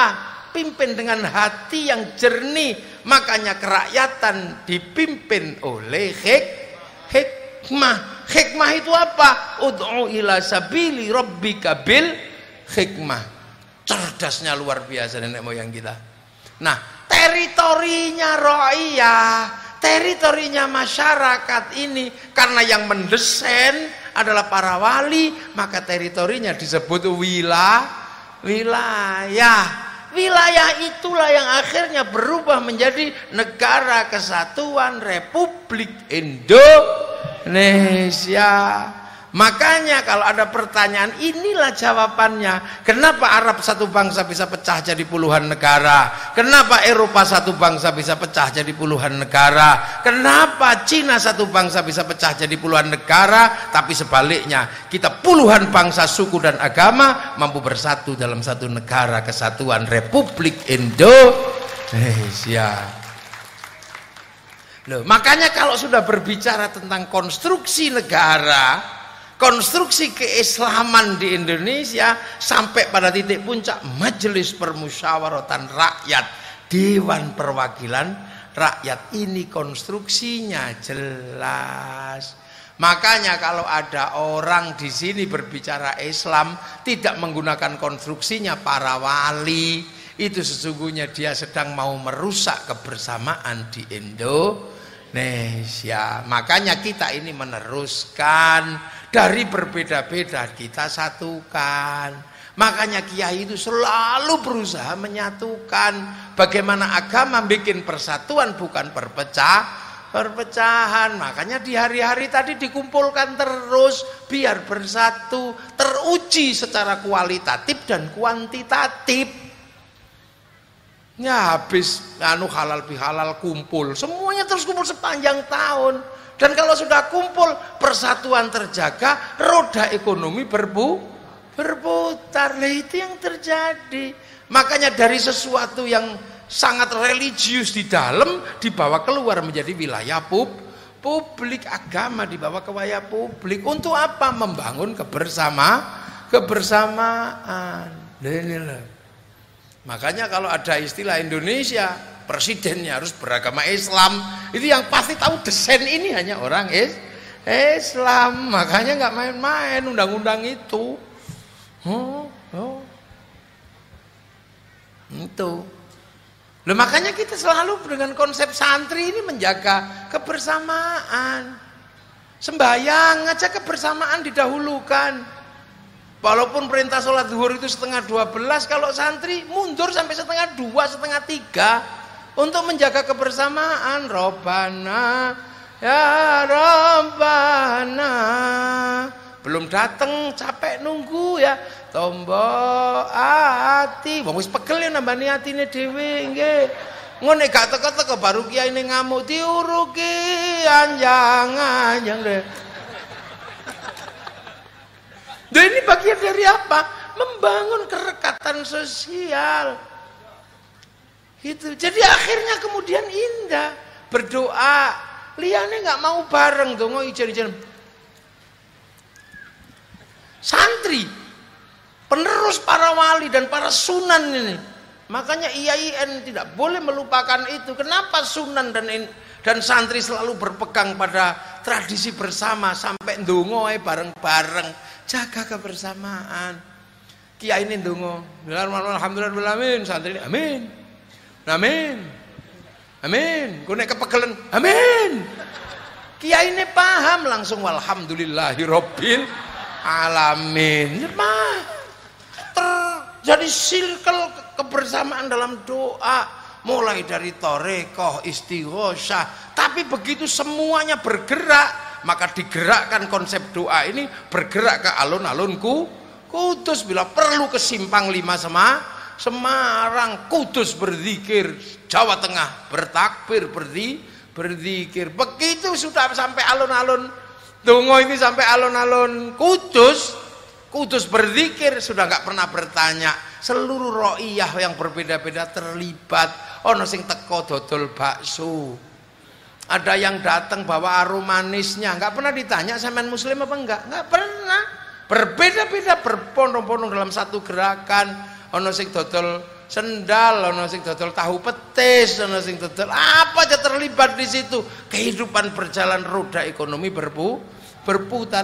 pimpin dengan hati yang jernih. Makanya kerakyatan dipimpin oleh hikmah. Hikmah itu apa? Ud'u ila sabili rabbika bil hikmah. Cerdasnya luar biasa nenek moyang kita. Nah, teritorinya ra'iyah, teritorinya masyarakat ini, karena yang mendesain adalah para wali, maka teritorinya disebut wilayah. Wilayah itulah yang akhirnya berubah menjadi Negara Kesatuan Republik Indonesia. Makanya kalau ada pertanyaan, inilah jawabannya. Kenapa Arab satu bangsa bisa pecah jadi puluhan negara? Kenapa Eropa satu bangsa bisa pecah jadi puluhan negara? Kenapa Cina satu bangsa bisa pecah jadi puluhan negara? Tapi sebaliknya, kita puluhan bangsa, suku, dan agama mampu bersatu dalam satu Negara Kesatuan Republik Indonesia. Loh, makanya kalau sudah berbicara tentang konstruksi negara, konstruksi keislaman di Indonesia, sampai pada titik puncak Majelis Permusyawaratan Rakyat, Dewan Perwakilan Rakyat. Ini konstruksinya jelas. Makanya kalau ada orang di sini berbicara Islam tidak menggunakan konstruksinya para wali, itu sesungguhnya dia sedang mau merusak kebersamaan di Indonesia. Makanya kita ini meneruskan dari berbeda-beda kita satukan. Makanya kiai itu selalu berusaha menyatukan. Bagaimana agama bikin persatuan bukan perpecahan. Makanya di hari-hari tadi dikumpulkan terus biar bersatu, teruji secara kualitatif dan kuantitatif. Ya habis halal bihalal kumpul, semuanya terus kumpul sepanjang tahun. Dan kalau sudah kumpul, persatuan terjaga, roda ekonomi berputar. Nah, itu yang terjadi. Makanya dari sesuatu yang sangat religius di dalam dibawa keluar menjadi wilayah publik, agama dibawa ke wilayah publik. Untuk apa? Membangun kebersamaan. Inilah. Makanya kalau ada istilah Indonesia presidennya harus beragama Islam, itu yang pasti tahu desain ini hanya orang Islam. Makanya nggak main-main undang-undang itu. Itu. Loh, makanya kita selalu dengan konsep santri ini menjaga kebersamaan. Sembahyang aja kebersamaan didahulukan. Walaupun perintah sholat zuhur itu 11:30, kalau santri mundur sampai 1:30, 2, 1:30 untuk menjaga kebersamaan. Robbana ya Robbana, belum datang, capek nunggu ya. Tombo ati, wong wis pegel ya nambani atine dhewe nggih. Ngene gak teko-teko baru kiai ini ngamuk diuruki anjang-anjang deh. Dan ini bagian dari apa? Membangun kerekatan sosial. Gitu. Jadi akhirnya kemudian indah. Berdoa. Liane nggak mau bareng dong, ijen-ijen. Santri, penerus para wali dan para sunan ini. Makanya IAIN tidak boleh melupakan itu. Kenapa sunan dan santri selalu berpegang pada tradisi bersama sampai ndongoe bareng-bareng. Jaga kebersamaan. Kiai ini ndonga, alhamdulillah amin, santri amin. Amin. Amin. Ku nek kepegelen, amin. Kiai ini paham langsung walhamdulillahirabbil alamin. Jadi circle kebersamaan dalam doa, mulai dari tarekah, istighosyah, tapi begitu semuanya bergerak, maka digerakkan konsep doa ini bergerak ke alun-alunku Kudus, bila perlu ke Simpang 5 sama Semarang. Kudus berzikir, Jawa Tengah bertakbir, berzikir. Begitu sudah sampai alun-alun Dungo ini, sampai alun-alun Kudus berzikir, sudah nggak pernah bertanya. Seluruh ro'iyah yang berbeda-beda terlibat. Ono sing teko dodol bakso, ada yang datang bawa aroma manisnya, nggak pernah ditanya sampean muslim apa enggak, nggak pernah. Berbeda-beda, berpondong-pondong dalam satu gerakan. Ono sing dodol sendal, ono sing dodol tahu petis, ono sing dodol apa aja terlibat di situ. Kehidupan berjalan, roda ekonomi berputar.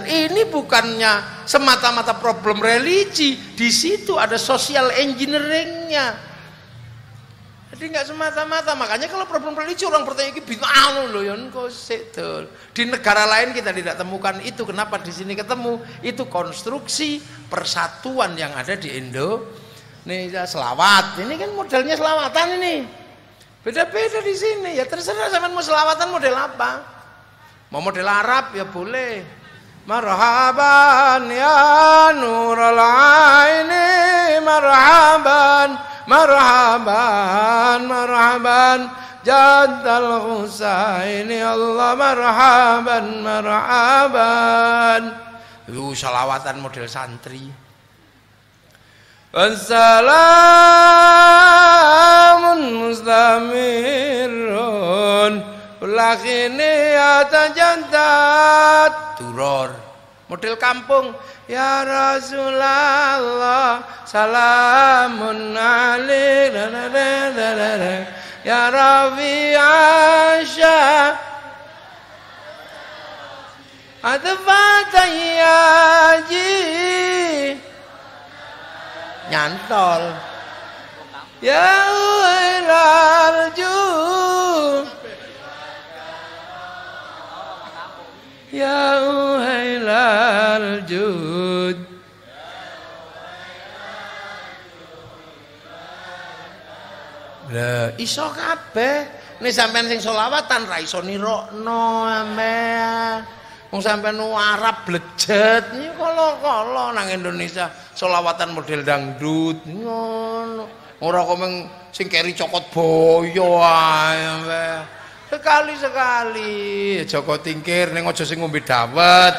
Ini bukannya semata-mata problem religi, di situ ada social engineeringnya. Jadi nggak semata-mata. Makanya kalau problem religi orang bertanya ini bintang loh, yon kosetul. Di negara lain kita tidak temukan itu. Kenapa di sini ketemu? Itu konstruksi persatuan yang ada di Indonesia. Selawat, ini kan modelnya selawatan ini. Beda-beda di sini. Ya terserah zaman mau selawatan model apa. Mau model Arab ya boleh. Marhaban ya nurul aini, marhaban. Marhaban, marhaban, Jaddal Husaini, Allah marhaban, marhaban. Salawatan model santri. Wassalamun mustamirun, ulakini atajantat turor. Model kampung. Ya Rasulullah salamun alaik, ya Rabi'ah Syah Adfatayyaji nyantol. Ya Uilarju, ya uhailal jud, lah iso kabeh. Nih sampean sing solawatan ra iso nirokno ameh. Wong sampean Arab blejet iki kala-kala nang Indonesia solawatan model dangdut ngono. Ora kok sing keri cokot boyo ae ameh. Sekali-sekali Joko tingkir ning aja sing ngombe dawet.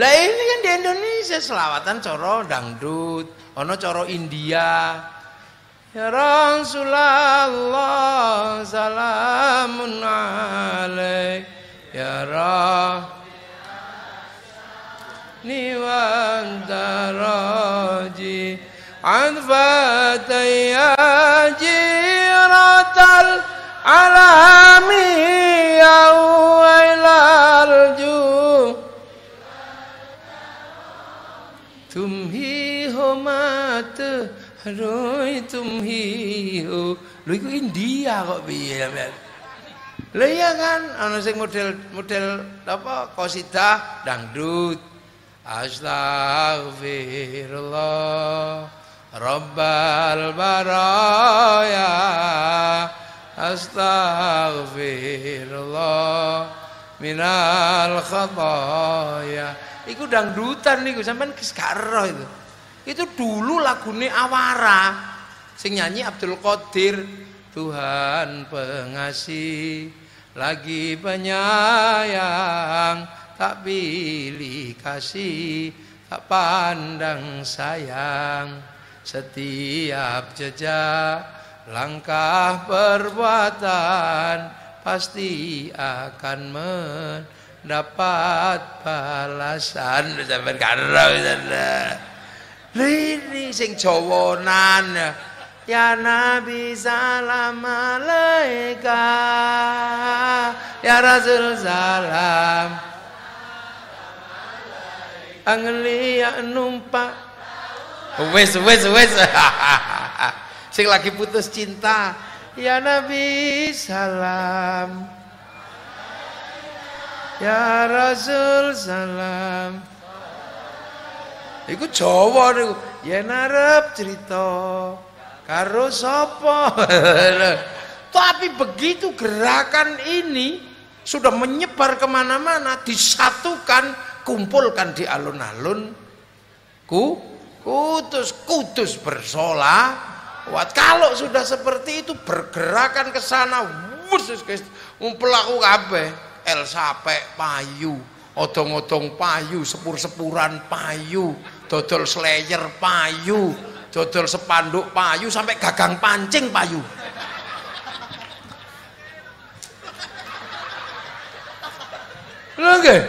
Lah ini kan di Indonesia selawatan cara dangdut, ana cara India. Ya Rasulullah salamun alaik, ya Rabbani wa antaraji anfatayyaji alami ya wailarju tum hi ho mat roi tum hi ho. Lho iku India kok piye sampean. Lho iya kan ana sing model apa qasidah dangdut, Astaghfirullah Rabbal baraya Astaghfirullah minal khataya. Iku dangdutan niku sampean wis gak roh itu. Itu dulu lagune Awara. Sing nyanyi Abdul Qadir. Tuhan pengasih lagi penyayang tak pilih kasih tak pandang sayang setiap jejak langkah perbuatan pasti akan mendapat balasan. Sampai karo ini sing jawonan ya Nabi salam alaika ya Rasul salam angeli ya numpak wes sing lagi putus cinta ya Nabi salam ya Rasul salam iku Jawa niku yen arep cerita karo sapa. Tapi begitu gerakan ini sudah menyebar kemana-mana, disatukan, kumpulkan di alun-alun Kudus. Kudus bersolawat. Kalau sudah seperti itu bergerakan ke sana, wusus pelaku kabeh, el sapek payu, odong-odong payu, sepur-sepuran payu, dodol slayer payu, dodol sepanduk payu, sampai gagang pancing payu. Lha nggih.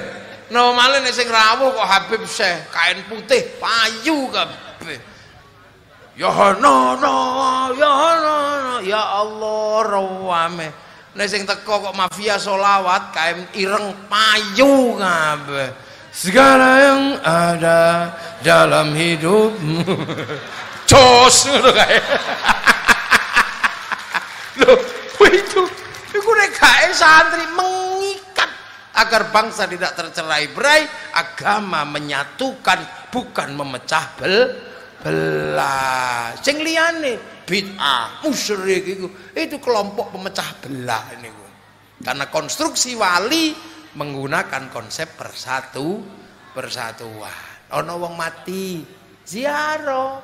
Nomale nek sing rawuh kok Habib Syekh kain putih payu kabeh. Ya no no ya no ya Allah rawame. Nek sing teko kok mafia solawat kain ireng payu kabeh. Segala yang ada dalam hidupmu. Jos ngono kae. Lho, itu iku nek kae santri mengikat agar bangsa tidak tercerai-berai, agama menyatukan bukan memecah belah. Sing liyane bid'ah, musyrik iku, itu kelompok pemecah belah niku. Karena konstruksi wali menggunakan konsep persatuan. Ana wong mati, ziarah.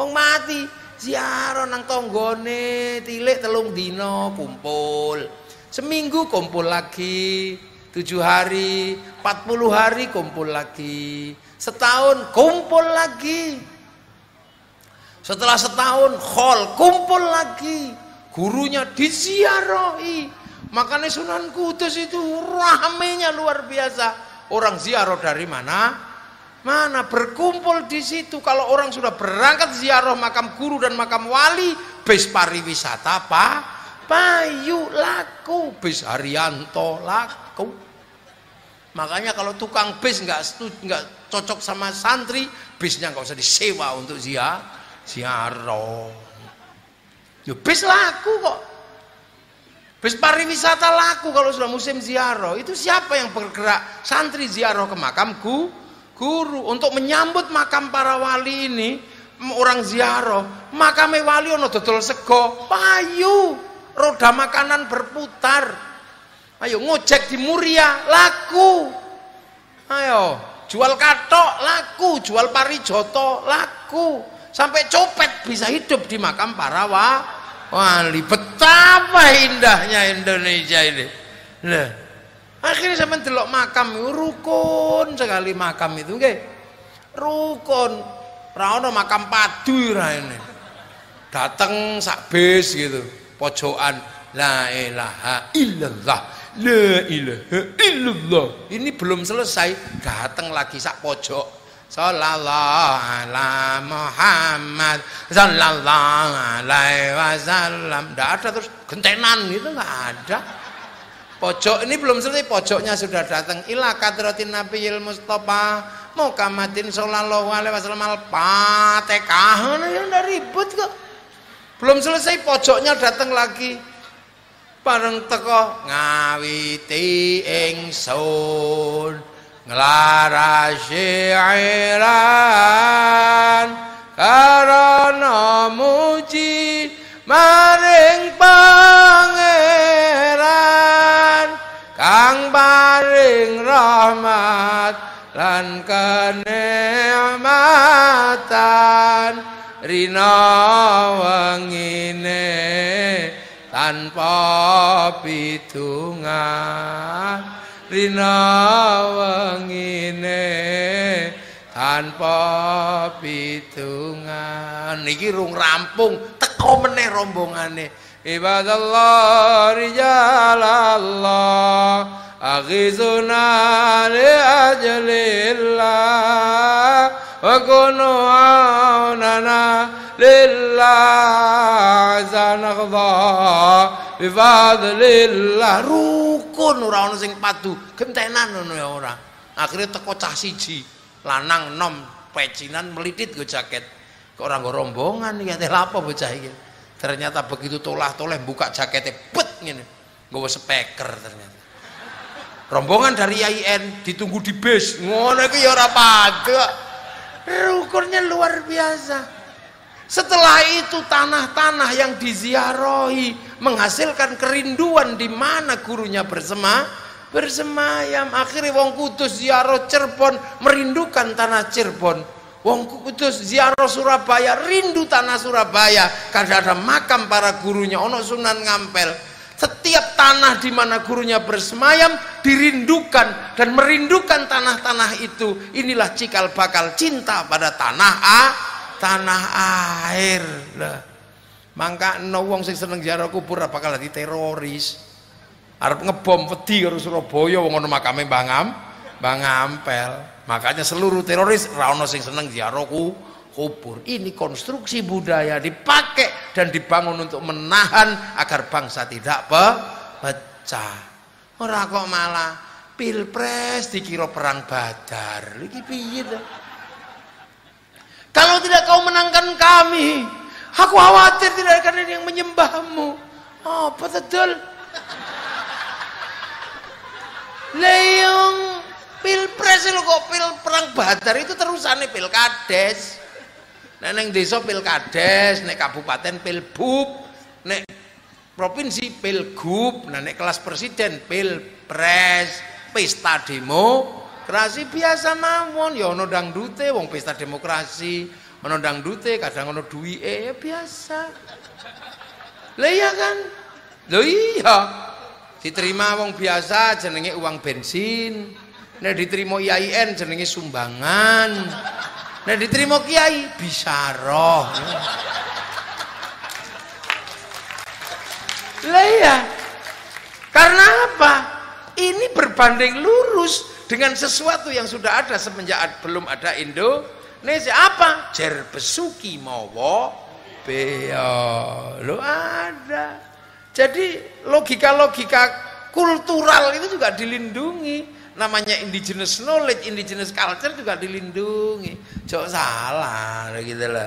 Wong mati ziarah nang tanggane tilik 3 dina kumpul, seminggu kumpul lagi, 7 hari, 40 hari kumpul lagi, setahun kumpul lagi, setelah setahun khol kumpul lagi, gurunya diziarahi. Makanya Sunan Kudus itu ramenya luar biasa, orang ziarah dari mana berkumpul di situ. Kalau orang sudah berangkat ziarah makam guru dan makam wali, bis pariwisata payu laku, bis Haryanto laku. Makanya kalau tukang bis nggak cocok sama santri, bisnya nggak usah disewa untuk ziarah. Yo bis laku kok, bis pariwisata laku kalau sudah musim ziarah. Itu siapa yang bergerak? Santri ziarah ke makam guru untuk menyambut makam para wali ini. Orang ziarah makame wali ono dodol sego payu, roda makanan berputar, ayo ngojek di Muria laku, ayo jual katok laku, jual parijoto laku, sampai copet bisa hidup di makam para wali. Betapa indahnya Indonesia ini. Nah, akhirnya saya mendelok makam itu rukun sekali. Makam itu nggih rukun, ora ono makam padu raine, dateng sak bis gitu pojokan, la ilaha illallah la ilaha illallah. Ini belum selesai, dateng lagi sak pojok, sallallahu ala Muhammad sallallahu alaihi wasallam, ndak ada. Terus gentenan gitu nggak ada. Pojok ini belum selesai, pojoknya sudah datang. Ila kadratin nabiyil mustofa mukamatin sallallahu alaihi wasallam al patekah. Ya udah ribut kok. Belum selesai pojoknya datang lagi. Bareng teko ngawiti ingsun nglaras syairan karana muji maring pangeran kang paring rahmat lan kanikmatan rina wengine tanpa pitungan rina wengine tanpa pitungan. Niki rung rampung teko meneh rombongane. Ibadallah rijalallah aghizuna li ajlillah wa kunu aunana lillah zanaqdha bifadlillah. Rukun ora ono sing padu gentenan ngono ya ora. Akhire teko cah siji lanang nom pecinan melitit go jaket kok ora nggo rombongan iki lapo bocah iki. Ternyata begitu tolah-toleh buka jaketnya pet ngene nggawa speaker. Ternyata rombongan dari IAIN ditunggu di base ngono iki ya ora padu. Rukunnya luar biasa. Setelah itu tanah-tanah yang diziarahi menghasilkan kerinduan di mana gurunya bersemayam. Akhirnya wong Kudus ziarah Cirebon merindukan tanah Cirebon. Wong Kudus ziarah Surabaya rindu tanah Surabaya karena ada makam para gurunya ono Sunan Ngampel. Setiap tanah di mana gurunya bersemayam dirindukan dan merindukan tanah-tanah itu. Inilah cikal bakal cinta pada tanah tanah air. Lah mangka no wong sing seneng ziarah kubur bakal dadi teroris. Arep ngebom wedi karo Surabaya wong ono makame Mbah Ngampel. Makanya seluruh teroris rano sing seneng ziarah kubur. Ini konstruksi budaya dipakai dan dibangun untuk menahan agar bangsa tidak pecah. Ora kok malah pilpres dikira perang Badar. Iki piye to? Kalau tidak kau menangkan kami, aku khawatir tidak akan ada yang menyembahmu. Oh, betul. Leung pilpres lho kok pil perang Badar itu terusane pilkades. Nek ning desa pilkades, nek kabupaten pilbub, nek provinsi pilgub, nah nek kelas presiden pilpres, pesta demokrasi biasa mawon ya ono dangdute wong pesta demokrasi, ono dangdute kadang ono duwike ya biasa. Lah iya kan? Lho iya. Diterima wong biasa jenenge uang bensin. Nek diterima IAIN jenenge sumbangan. Nek diterima kiai bisaroh. Lah ya. Karena apa? Ini berbanding lurus dengan sesuatu yang sudah ada semenjak belum ada Indonesia. Apa? Jer besuki mawa beo. Lo ada. Jadi logika-logika kultural itu juga dilindungi. Namanya indigenous knowledge, indigenous culture juga dilindungi. Jok salah gitu lah.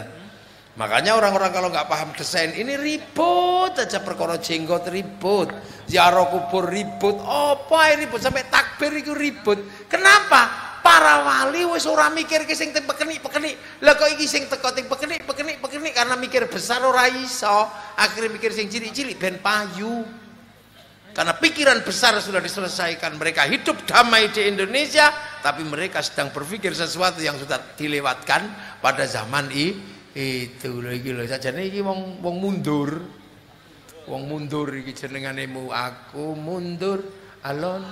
Makanya orang-orang kalau nggak paham desain ini ribut aja perkara jenggot ribut, ziarah kubur ribut, apa ribut sampai takbir itu ribut. Kenapa? Para wali wis ora mikir ki sing pekenik-pekenik. Lah kok iki sing teko ting pekenik-pekenik karena mikir besar ora iso, akhirnya mikir sing cilik-cilik ben payu. Karena pikiran besar sudah diselesaikan, mereka hidup damai di Indonesia, tapi mereka sedang berpikir sesuatu yang sudah dilewatkan pada zaman itu. Lagi loh, saja nih wong mundur, iki jenenganemu aku mundur, alon.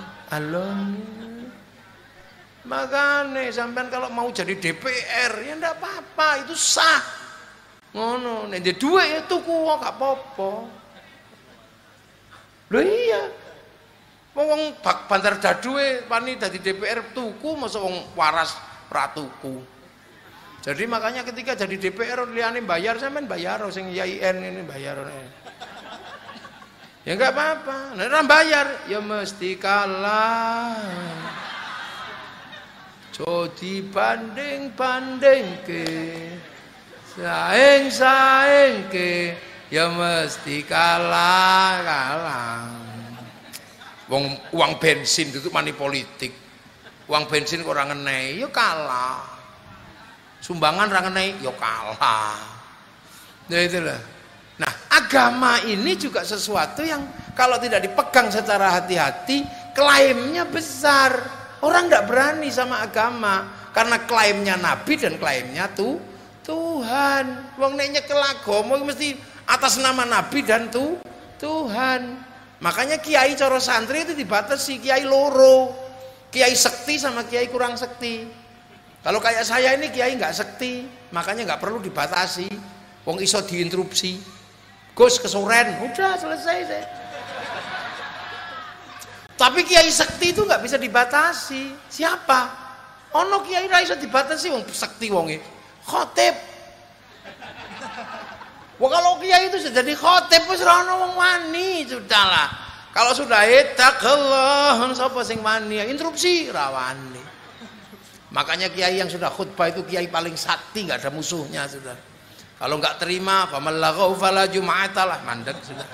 Makanya sampean kalau mau jadi DPR ya ndak apa-apa, itu sah. Ngono, nek ndek dhuwit ya tuku wae gak apa-apa. Loh iya, wong banter daduwe wani dadi DPR tuku masa wong waras ratuku. Jadi makanya ketika jadi DPR liyane bayar sampean bayar sing IAIN ini bayar. Ya enggak apa-apa, nek ora bayar ya mesti kalah. Jadi banding-bandingke, saing-saingke ya mesti kalah. Wong uang bensin itu money politik. uang bensin kurang ngenai, yo kalah. Sumbangan kurang ngenai, yo kalah. Nah itulah. Nah agama ini juga sesuatu yang kalau tidak dipegang secara hati-hati, klaimnya besar. Orang tidak berani sama agama karena klaimnya Nabi dan klaimnya tuh Tuhan. Wong nek nyekel agama mesti atas nama Nabi dan tuh Tuhan. Makanya kiai coro santri itu dibatasi, kiai loro, kiai sekti sama kiai kurang sekti. Kalau kayak saya ini kiai nggak sekti, makanya nggak perlu dibatasi. Wong iso diinterupsi, Gus kesoren, udah selesai deh. Tapi kiai sekti itu nggak bisa dibatasi. Siapa? Ono kiai ra iso dibatasi, wong sekti wonge khotib. Wah kalau kiai itu sudah jadi khotib wis ora ono wong wani, sudahlah. Kalau sudah ittaqallah, sapa sing wani? Interupsi ra wani. Makanya kiai yang sudah khutbah itu kiai paling sakti, enggak ada musuhnya sudah. Kalau enggak terima famallahu fala jum'atalah, mandek sudah.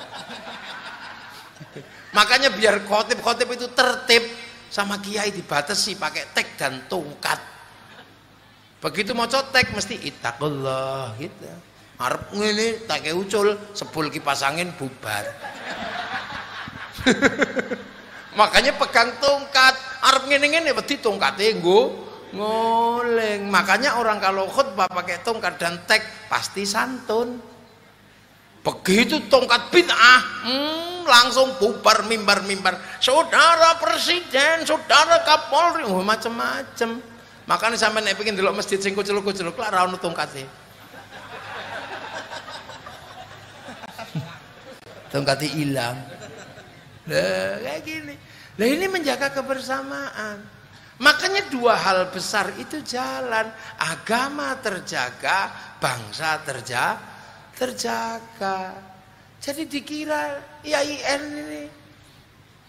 Makanya biar khotib-khotib itu tertib sama kiai dibatasi pakai tek dan tongkat. Begitu mau cotek mesti ittaqallah gitu. Arep ngene tak kei ucul sebul kipas angin bubar. Makanya pegang tongkat, arep ngene-ngene wedi tongkate nggo ngoling. Makanya orang kalau khutbah pakai tongkat dan tek pasti santun. Begitu tongkat bid'ah, langsung bubar mimbar-mimbar. Saudara presiden, saudara kapolri, macam-macam. Makanya sampai nek pengin delok masjid sing kucluk-kucluk lak ra ono tongkate. Tongkatnya hilang. Nah, kayak gini. Nah ini menjaga kebersamaan. Makanya dua hal besar itu jalan. Agama terjaga, bangsa terjaga. Jadi dikira IAIN ini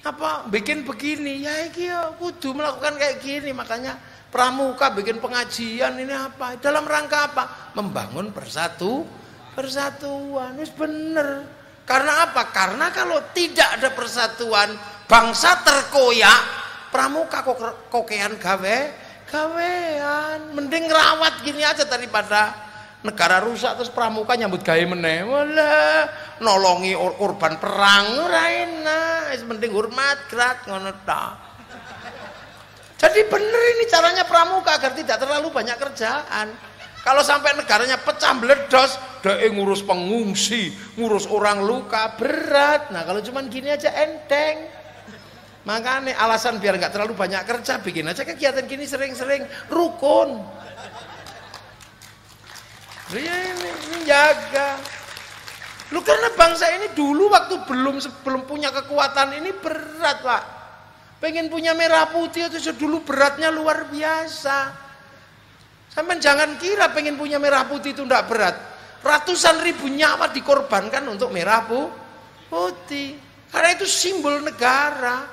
apa bikin begini? Ya iki kudu melakukan kayak gini. Makanya Pramuka bikin pengajian ini apa? Dalam rangka apa? Membangun persatuan. Wis bener. Karena apa? Karena kalau tidak ada persatuan, bangsa terkoyak, Pramuka kokean gawean. Mending rawat gini aja daripada negara rusak terus Pramuka nyambut gawe meneh. Walah, nolongi korban perang ora enak. Mending hormat grat ngono ta. Jadi bener ini caranya Pramuka agar tidak terlalu banyak kerjaan. Kalau sampai negaranya pecah meledos, dae ngurus pengungsi, ngurus orang luka berat. Nah kalau cuman gini aja enteng. Makanya alasan biar nggak terlalu banyak kerja, bikin aja kegiatan gini sering-sering, rukun. Ini jaga. Lu karena bangsa ini dulu waktu sebelum punya kekuatan ini berat Pak. Pengen punya merah putih itu dulu beratnya luar biasa. Sampai jangan kira pengen punya merah putih itu tidak berat. Ratusan ribu nyawa dikorbankan untuk merah putih. Karena itu simbol negara.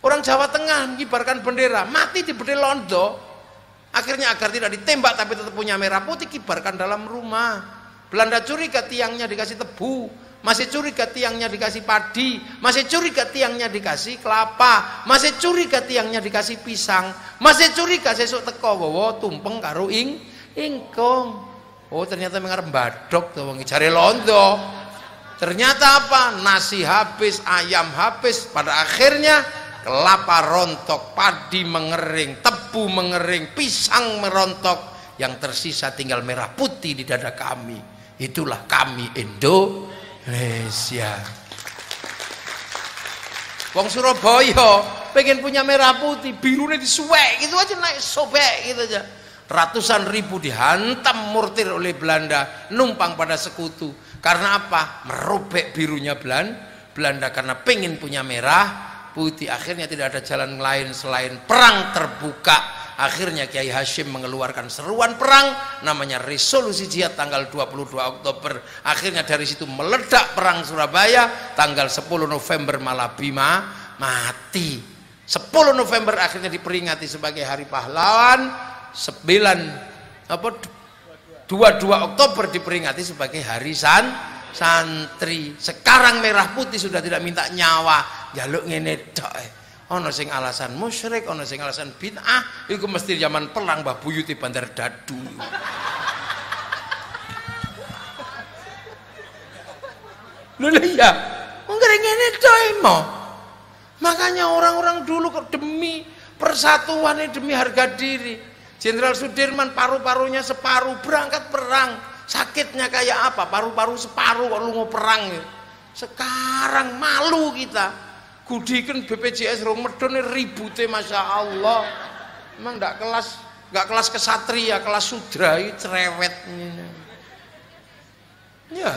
Orang Jawa Tengah mengibarkan bendera, mati di Bedil Londo. Akhirnya agar tidak ditembak tapi tetap punya merah putih, kibarkan dalam rumah. Belanda curiga tiangnya dikasih tebu, masih curiga tiangnya dikasih padi, masih curiga tiangnya dikasih kelapa, masih curiga tiangnya dikasih pisang, masih curiga sesuk teko wawa tumpeng karo ingkung. Oh ternyata mengarep badok to wong jare londo. Ternyata apa? Nasi habis, ayam habis, pada akhirnya kelapa rontok, padi mengering, tebu mengering, pisang merontok, yang tersisa tinggal merah putih di dada kami. Itulah kami Indonesia. Wong Surabaya pengen punya merah putih, birunya disuwek gitu aja, naik sobek gitu aja. Ratusan ribu dihantam murtir oleh Belanda, numpang pada sekutu. Karena apa? Merobek birunya Belanda karena pengen punya merah putih. Akhirnya tidak ada jalan lain selain perang terbuka. Akhirnya Kiai Hasyim mengeluarkan seruan perang namanya Resolusi Jihad tanggal 22 Oktober. Akhirnya dari situ meledak perang Surabaya, tanggal 10 November malah Bima mati. 10 November akhirnya diperingati sebagai Hari Pahlawan, 22 Oktober diperingati sebagai Hari Santri. Sekarang merah putih sudah tidak minta nyawa, njaluk ngene tok. Ono sing alasan musyrik, ono sing alasan bid'ah. Iku mesti zaman perang Mbah Buyut di Bandar Dadu. Lho iya, ngene coy mo. Makanya orang-orang dulu kok demi persatuannya, demi harga diri. Jenderal Sudirman paru-parunya separuh berangkat perang. Sakitnya kayak apa? Paru-paru separuh kok lungo perang. Sekarang malu kita. Gudikan BPJS Ramadan ributnya Masya Allah. Emang nggak kelas kesatria, kelas sudra itu cerewetnya. Ya,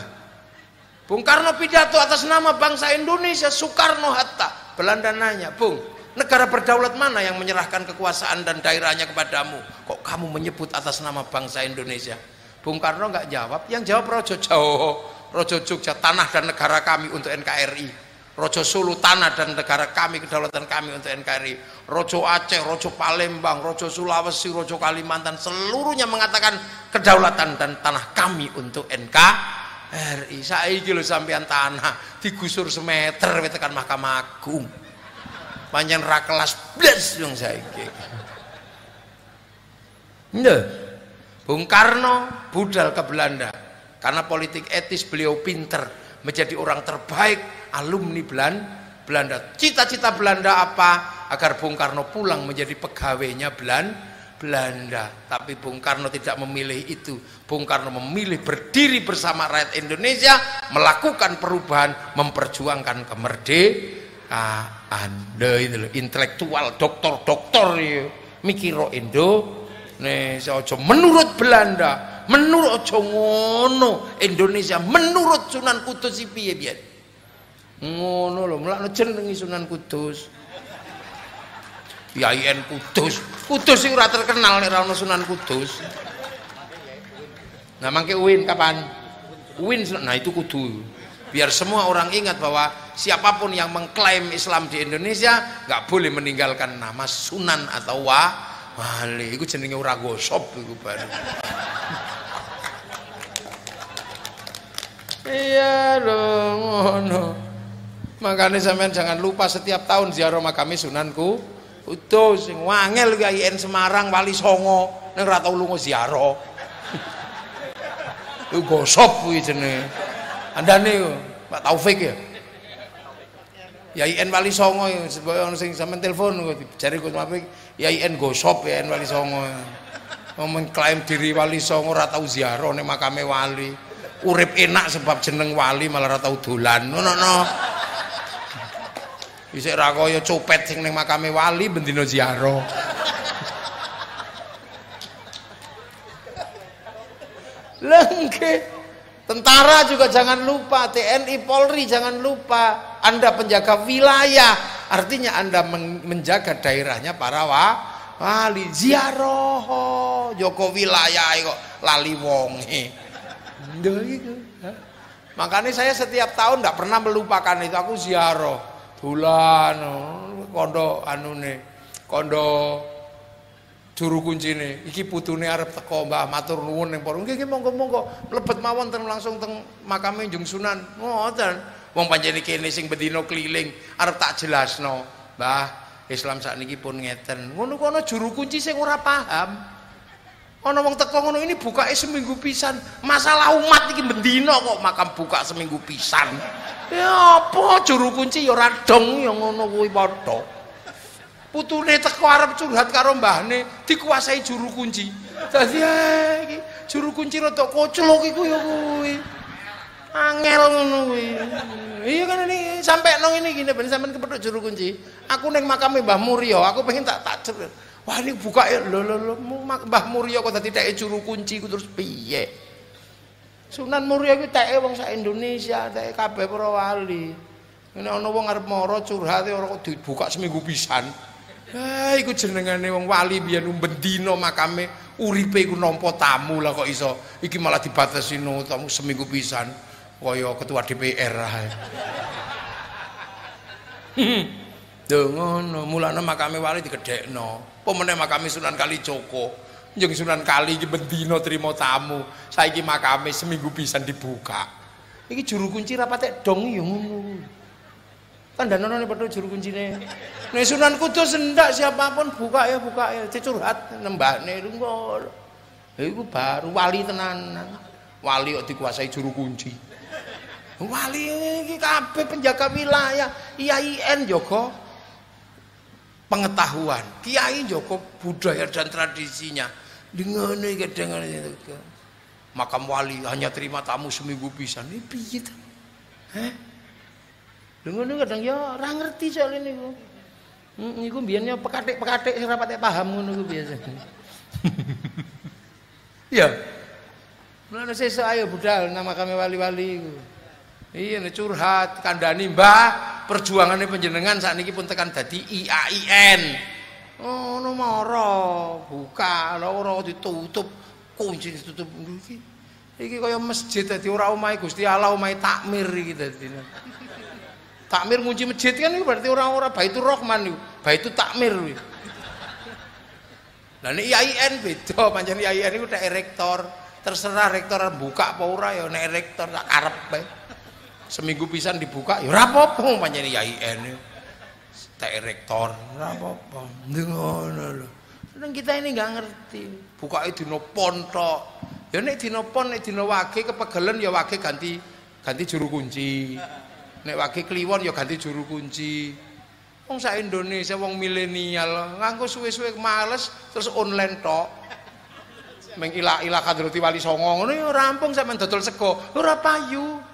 Bung Karno pidato atas nama bangsa Indonesia. Soekarno Hatta, Belanda nanya, Bung, negara berdaulat mana yang menyerahkan kekuasaan dan daerahnya kepadamu? Kok kamu menyebut atas nama bangsa Indonesia? Bung Karno nggak jawab. Yang jawab Rojo Jogja, tanah dan negara kami untuk NKRI. Rojo Solo, tanah dan negara kami, kedaulatan kami untuk NKRI. Rojo Aceh, Rojo Palembang, Rojo Sulawesi, Rojo Kalimantan, seluruhnya mengatakan kedaulatan dan tanah kami untuk NKRI. Saiki lho sampean tanah digusur semeter wetekan Mahkamah Agung. Panjen ra kelas blas wong saiki. Nggih. Bung Karno budal ke Belanda. Karena politik etis beliau pinter, menjadi orang terbaik alumni Belanda. Cita-cita Belanda apa? Agar Bung Karno pulang menjadi pegawainya Belanda. Tapi Bung Karno tidak memilih itu. Bung Karno memilih berdiri bersama rakyat Indonesia, melakukan perubahan, memperjuangkan kemerdekaan. Intelektual doktor-doktor mikiro Indonesia ojo menurut Belanda, menurut ojo ngono Indonesia, menurut Sunan Kudus piye piye. Ngono lho, mlakno jenengi Sunan Kudus. IAIN Kudus. Kudus sing ora terkenal nek ora ono Sunan Kudus. Nah, mangke UIN kapan? UIN, nah itu kudu. Biar semua orang ingat bahwa siapapun yang mengklaim Islam di Indonesia nggak boleh meninggalkan nama Sunan atau Wali. Iku jenenge ora gosop iku baru. Iya dong, ngono. Makanya sampean jangan lupa setiap tahun ziarah makame Sunanku Kudus sing wangel IAIN Semarang Wali Songo ning ora tau lunga ziarah. Lu gosop kuwi jenenge. Andane Pak Taufik ya. IAIN Wali Songo sebab sing sampean telepon jare Gus Taufik IAIN gosop IAIN Wali Songo. Mengklaim diri Wali Songo ora tau ziarah ning makame wali. Urip enak sebab jeneng wali malah ora tau dolan. No. Isek ra kaya copet sing ning makame wali ben dina ziarah. Lengke. Tentara juga jangan lupa, TNI Polri jangan lupa. Anda penjaga wilayah, artinya Anda menjaga daerahnya para wali. Ziarah jaga wilayah kok lali wonge. Ndak iku. Makanya saya setiap tahun ndak pernah melupakan itu, aku ziarah. Bulan, kondo anune, kondo juru kuncine. Iki putune arep teko Mbah matur nuwun ning poro. Nggih monggo-monggo mlebet mawon ten langsung teng makame Njung Sunan. Ngoten. Wong panjenengan kene sing bendina keliling arep tak jelasno. Mbah, Islam sakniki pun ngeten. Ngono kono juru kunci sing ora paham. Ana wong teko ngono ini bukake seminggu pisan. Masalah umat iki bendina kok makam buka seminggu pisan. Ya apa juru kunci ya radong ya ngono kuwi padha. Putune teko arep curhat karo mbahne dikuasai juru kunci. Dadi iki juru kunci rada koclok iku ya kuwi. Angel ngono kuwi. Iya kan ini sampai nang ini gini ben sampean kepethuk juru kunci. Aku ning makame Mbah Muryo, aku pengen tak wah ini bukake lho Mbah Muryo kok dadi teke juru kunci ku terus piye? Sunan Muria itu teke wong sak Indonesia, teke kabeh para wali. Nek ana wong arep mara curhate ora kok dibuka seminggu pisan. Iku jenengane wong wali biyen mbendina makame uripe iku nampa tamu lah kok iso. Iki malah dibatasi tamu seminggu pisan kaya ketua DPR ae. Lho ngono, mulane makame wali digedhekno. Apa meneh makame Sunan Kalijaga. Njeng Sunan Kali iki bendina trimo tamu. Saiki makame seminggu pisan dibuka. Iki juru kunci rapate dong ya ngono. Kan danono nih padha juru kuncine. Nek Sunan Kudus ndak siapapun buka ya curhat nembane lungguh. Lha iku baru wali tenanan. Wali kok dikuasai juru kunci. Wali iki kabeh penjaga wilayah, IAIN jaga pengetahuan, kiai jaga budaya dan tradisinya. Dengene iki dengene iki. Makam wali hanya terima tamu seminggu pisan. Iki piye ta? Heh. Dengene kadang ya ora ngerti soal niku. Niku biyennya pekatik-pekatik sing ora patek paham ngono ku biasa. Ya. Mulane sesuk ayo budal nama kami wali-wali iku. Iya nek curhat kandhani Mbah, perjuangane panjenengan sakniki pun tekan dadi IAIN. Ono mara, buka ora ditutup, kunci ditutup iki. Iki kaya masjid dadi ora omahe Gusti Allah, omahe takmir iki dadi. Takmir ngunci masjid kan itu berarti orang-orang Baitur Rahman itu, Baitur Takmir. Lah nek IAIN beda, pancen IAIN iku tek rektor, terserah rektor buka apa ora ya nek rektor tak karep. Seminggu pisan dibuka ya ora apa-apa pancen IAIN. Tek rektor ora apa-apa. Ngono lho. Seneng kita ini enggak ngerti. Bukake dina pontok. Ya nek dina pon nek dina wage kepegelen ya wage ganti juru kunci. Nek wage kliwon ya ganti juru kunci. Wong sak Indonesia wong milenial nganggo suwe-suwe males terus online tok. Meng ilah-ilah kadruti Wali Songo ngono ya rampung sampean dodol sego. Ora payu.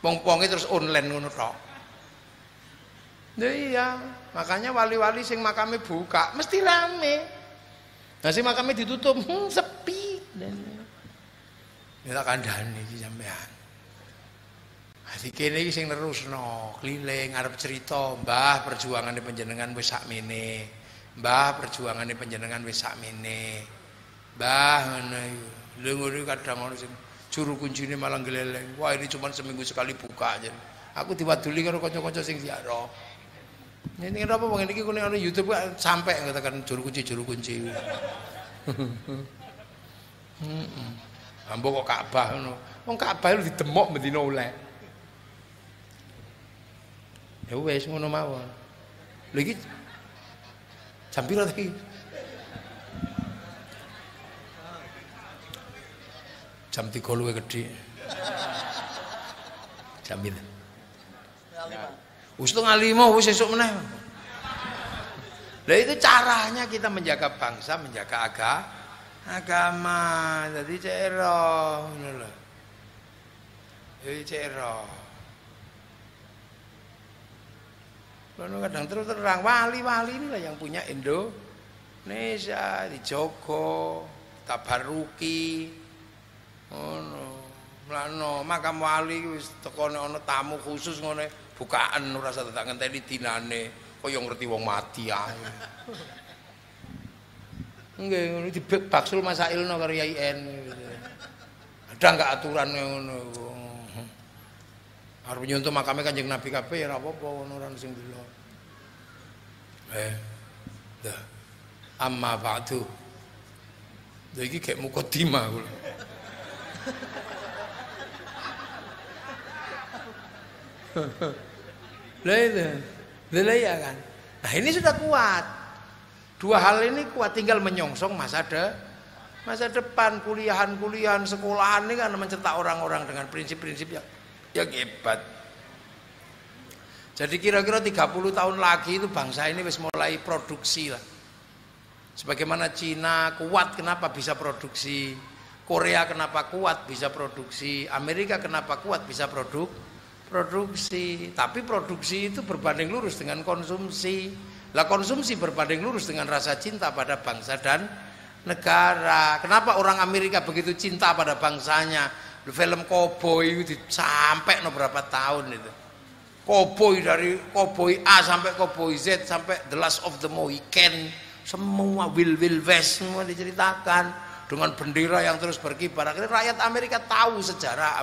Wong-wonge terus online ngono tok. Nah iya, makanya wali-wali sing makame buka mesti rame. Nah sing makame ditutup sepi. Ya tak kandhani iki sampean. Dikene iki sing nerusno, keliling arep cerita, Mbah perjuangane panjenengan wis sakmene. Mbah perjuangane panjenengan wis sakmene. Mbah ngono iki. Lha ngono kadang ono sing juru kuncine malah gleleng. Wah, ini cuma seminggu sekali buka aja. Aku diwaduli karo kanca-kanca sing ziarah. Ning apa wong iki kene ono YouTube sampe ngatakan juru kunci. Heeh. Ambo kok Ka'bah ngono. Wong Ka'bah lu didemok mendina oleh. Ya wis ngono mawon. Lha iki jam piro ta iki? Jam 3 luwih gedhe. Jam piro? Wis 4:30 wis sesuk meneh. Lah itu caranya kita menjaga bangsa, menjaga agama. Dadi cero ngono lho. Ya cero. Kadang terus terang wali-wali inilah yang punya Indonesia, dijogo, tabaruki, melano makam wali wis teko ana tamu khusus ngene bukaan ora usah tak ngenteni dinane kaya ngerti wong mati ae. Nggih ngono dibaksul masailno karo IAIN. Ada enggak aturan ngono? Arep nyuntuh makame Kanjeng Nabi kabeh ya ora apa-apa ono ora sing delok. Amma ba'du. Lha iki gek mukadimah kula. Lha kan. Nah, ini sudah kuat. Dua hal ini kuat, tinggal menyongsong masa depan kuliahan-kuliahan sekolahan ini kan mencetak orang-orang dengan prinsip-prinsipnya. Ya hebat. Jadi kira-kira 30 tahun lagi itu bangsa ini wis mulai produksi lah. Sebagaimana Cina kuat kenapa bisa produksi, Korea kenapa kuat bisa produksi, Amerika kenapa kuat bisa produksi. Tapi produksi itu berbanding lurus dengan konsumsi. Lah konsumsi berbanding lurus dengan rasa cinta pada bangsa dan negara. Kenapa orang Amerika begitu cinta pada bangsanya? Film Cowboy itu sampai berapa tahun itu. Cowboy dari Cowboy A sampai Cowboy Z sampai The Last of the Mohican, semua Wild West semua diceritakan dengan bendera yang terus berkibar. Akhirnya rakyat Amerika tahu sejarah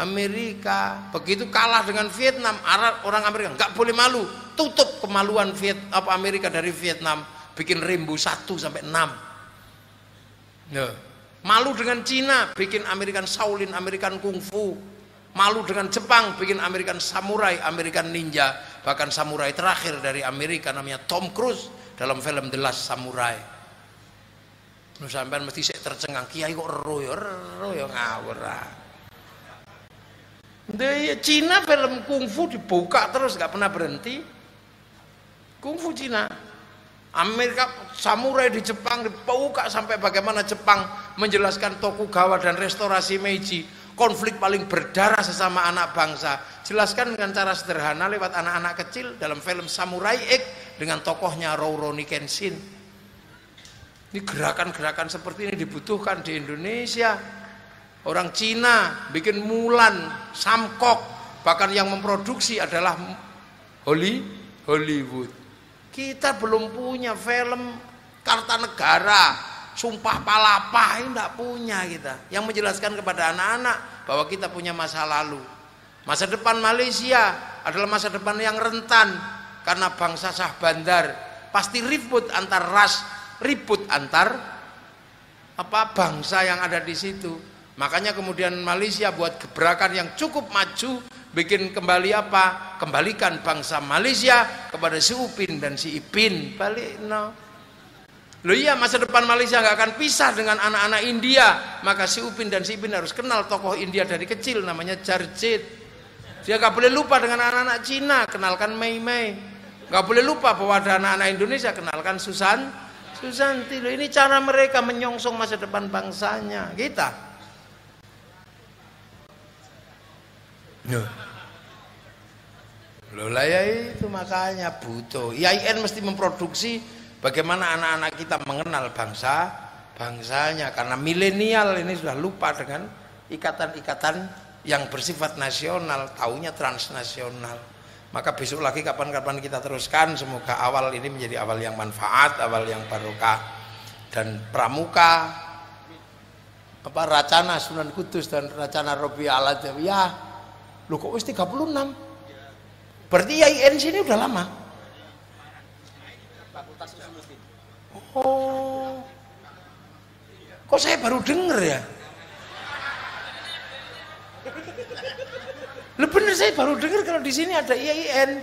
Amerika. Begitu kalah dengan Vietnam, orang Amerika nggak boleh malu, tutup kemaluan Amerika dari Vietnam, bikin Rambo 1-6. Malu dengan Cina, bikin American Shaolin, American Kung Fu. malu dengan Jepang, bikin American Samurai, American Ninja, bahkan samurai terakhir dari Amerika namanya Tom Cruise dalam film The Last Samurai. Sampean mesti sik tercengang, kiai kok ero ya ngawur. Di Cina film kungfu dibuka terus nggak pernah berhenti. Kungfu Cina. Amerika samurai di Jepang dibuka sampai bagaimana Jepang menjelaskan Tokugawa dan restorasi Meiji, konflik paling berdarah sesama anak bangsa, jelaskan dengan cara sederhana lewat anak-anak kecil dalam film Samurai X dengan tokohnya Rurouni Kenshin. Ini gerakan-gerakan seperti ini dibutuhkan di Indonesia. Orang Cina bikin Mulan, Samkok, bahkan yang memproduksi adalah Hollywood. Kita belum punya film Kertanegara, Sumpah Palapa, ini tidak punya kita. Yang menjelaskan kepada anak-anak bahwa kita punya masa lalu. Masa depan Malaysia adalah masa depan yang rentan karena bangsa sah bandar. Pasti ribut antar ras, ribut antar bangsa yang ada di situ. Makanya kemudian Malaysia buat gebrakan yang cukup maju, bikin kembali kembalikan bangsa Malaysia kepada si Upin dan si Ipin. Balik Loh iya, masa depan Malaysia nggak akan pisah dengan anak-anak India, maka si Upin dan si Ipin harus kenal tokoh India dari kecil namanya Jarjit. Dia nggak boleh lupa dengan anak-anak Cina, kenalkan Mei. Nggak boleh lupa bahwa ada anak-anak Indonesia, kenalkan Susanti. Loh, ini cara mereka menyongsong masa depan bangsanya. Kita. Loh lah ya itu makanya butuh. IAIN mesti memproduksi bagaimana anak-anak kita mengenal bangsanya, karena milenial ini sudah lupa dengan ikatan-ikatan yang bersifat nasional, taunya transnasional. Maka besok lagi kapan-kapan kita teruskan, semoga awal ini menjadi awal yang manfaat, awal yang barokah. Dan Pramuka, Racana Sunan Kudus dan Racana Rabi'ah Al-Adawiyah, loh kok wis 36? Berarti IAIN sini udah lama. Oh, kok saya baru dengar ya? Bener, saya baru dengar kalau di sini ada IAIN.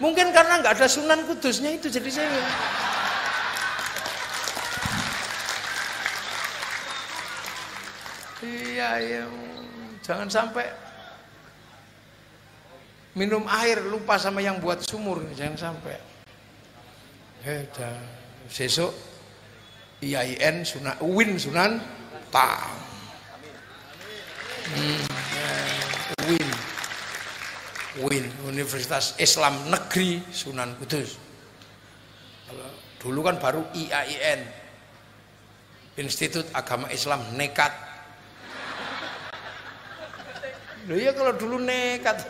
Mungkin karena nggak ada Sunan Kudusnya itu, jadi saya. Iya, jangan sampai minum air lupa sama yang buat sumur, jangan sampai. Dah. Besok IAIN UIN Sunan Tang. UIN Universitas Islam Negeri Sunan Kudus. Dulu kan baru IAIN, Institut Agama Islam Nekat. Loh ya kalau dulu nekat,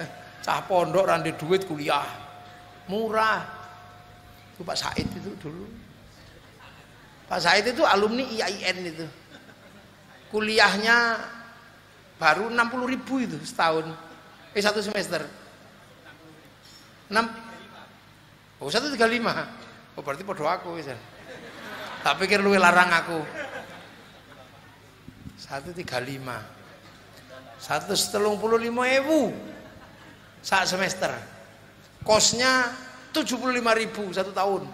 cah pondok randi duit kuliah murah. Itu Pak Said itu dulu. Pak Said itu alumni IAIN itu. Kuliahnya baru 60.000 itu setahun. Satu semester. 135. Oh berarti podo aku wis. Tak pikir luwe larang aku. 135. 135.000 sak semester. Kosnya 75.000 satu tahun.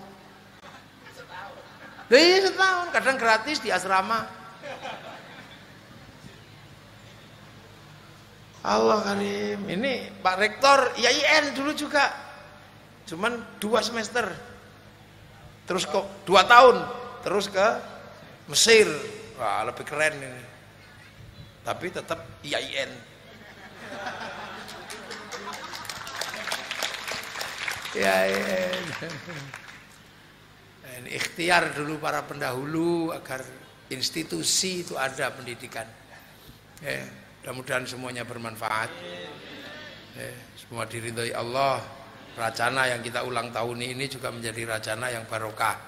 Dari setahun, kadang gratis di asrama. Allah Karim, ini Pak Rektor IAIN dulu juga, cuman 2 semester, terus kok 2 tahun, terus ke Mesir, wah lebih keren ini, tapi tetap IAIN. IAIN. Ikhtiar dulu para pendahulu agar institusi itu ada pendidikan. Mudah-mudahan semuanya bermanfaat. Semua diridhoi Allah. Racana yang kita ulang tahun ini juga menjadi racana yang barokah.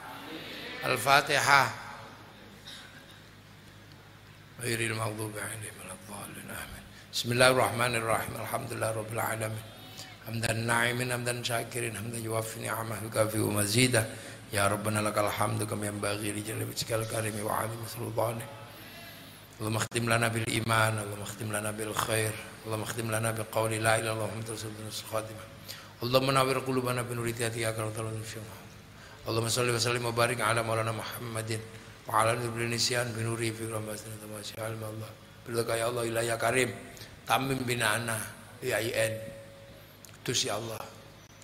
Al-Fatihah. Bismillahirrahmanirrahim. Alhamdulillahirrahmanirrahim. Hamdan na'imin, hamdan syakirin, hamdan yuwafi ni'amah yukafi'u mazidah. Ya Rabbana lakal hamdu kama yanbaghi li jalali wajhikal karim wa 'azimi sultanik. Allahumma khtim lana bil iman, Allahumma khtim lana bil khair, Allahumma khtim lana bi qawli la ilaha illallah muhammadur khatimah. Allahumma nawwir qulubana bi nuri tiatika rabbana insyaallah. Allahumma shalli wa sallim wa barik ala maulana Muhammadin wa ala nuril nisyan bi nuri fi rabbana masyaallah. Berkah ya Allah ila ya karim tamim binana IAIN Kudus ya Allah.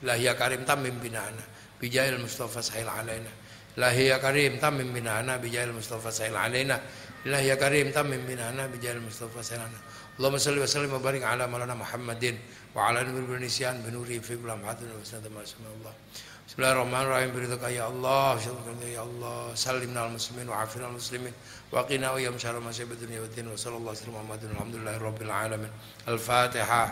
Lahia karim tamim binana bijail mustafa sahil alaina. Ilahi ya karim tamim binana bijahil mustafa sahil alaina. Ilahi ya karim tamim binana bijahil mustafa sahil alaina. Allahumma salli wa sallim wa barik ala maulana Muhammadin wa ala nuril nisyan bi nuri fi qulam hadun wa sanata masyaallah. Bismillahirrahmanirrahim. Biridaka ya Allah, syukrana ya Allah. Salimnal muslimin wa afina muslimin wa qina wa yam syarra ma syabad dunya wa din wa sallallahu alaihi wa sallam. Alhamdulillahi rabbil alamin. Al-Fatihah.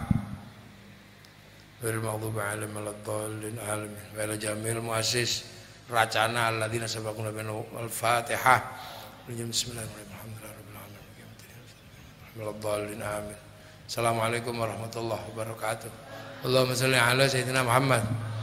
Bil maghdubi alaihim waladdallin alamin. Wa ila jamil muassis Racana alladzina sabaquna bil Al-Fatihah. Bismillahirrahmanirrahim. Assalamualaikum warahmatullahi wabarakatuh. Allahumma shalli ala sayyidina Muhammad.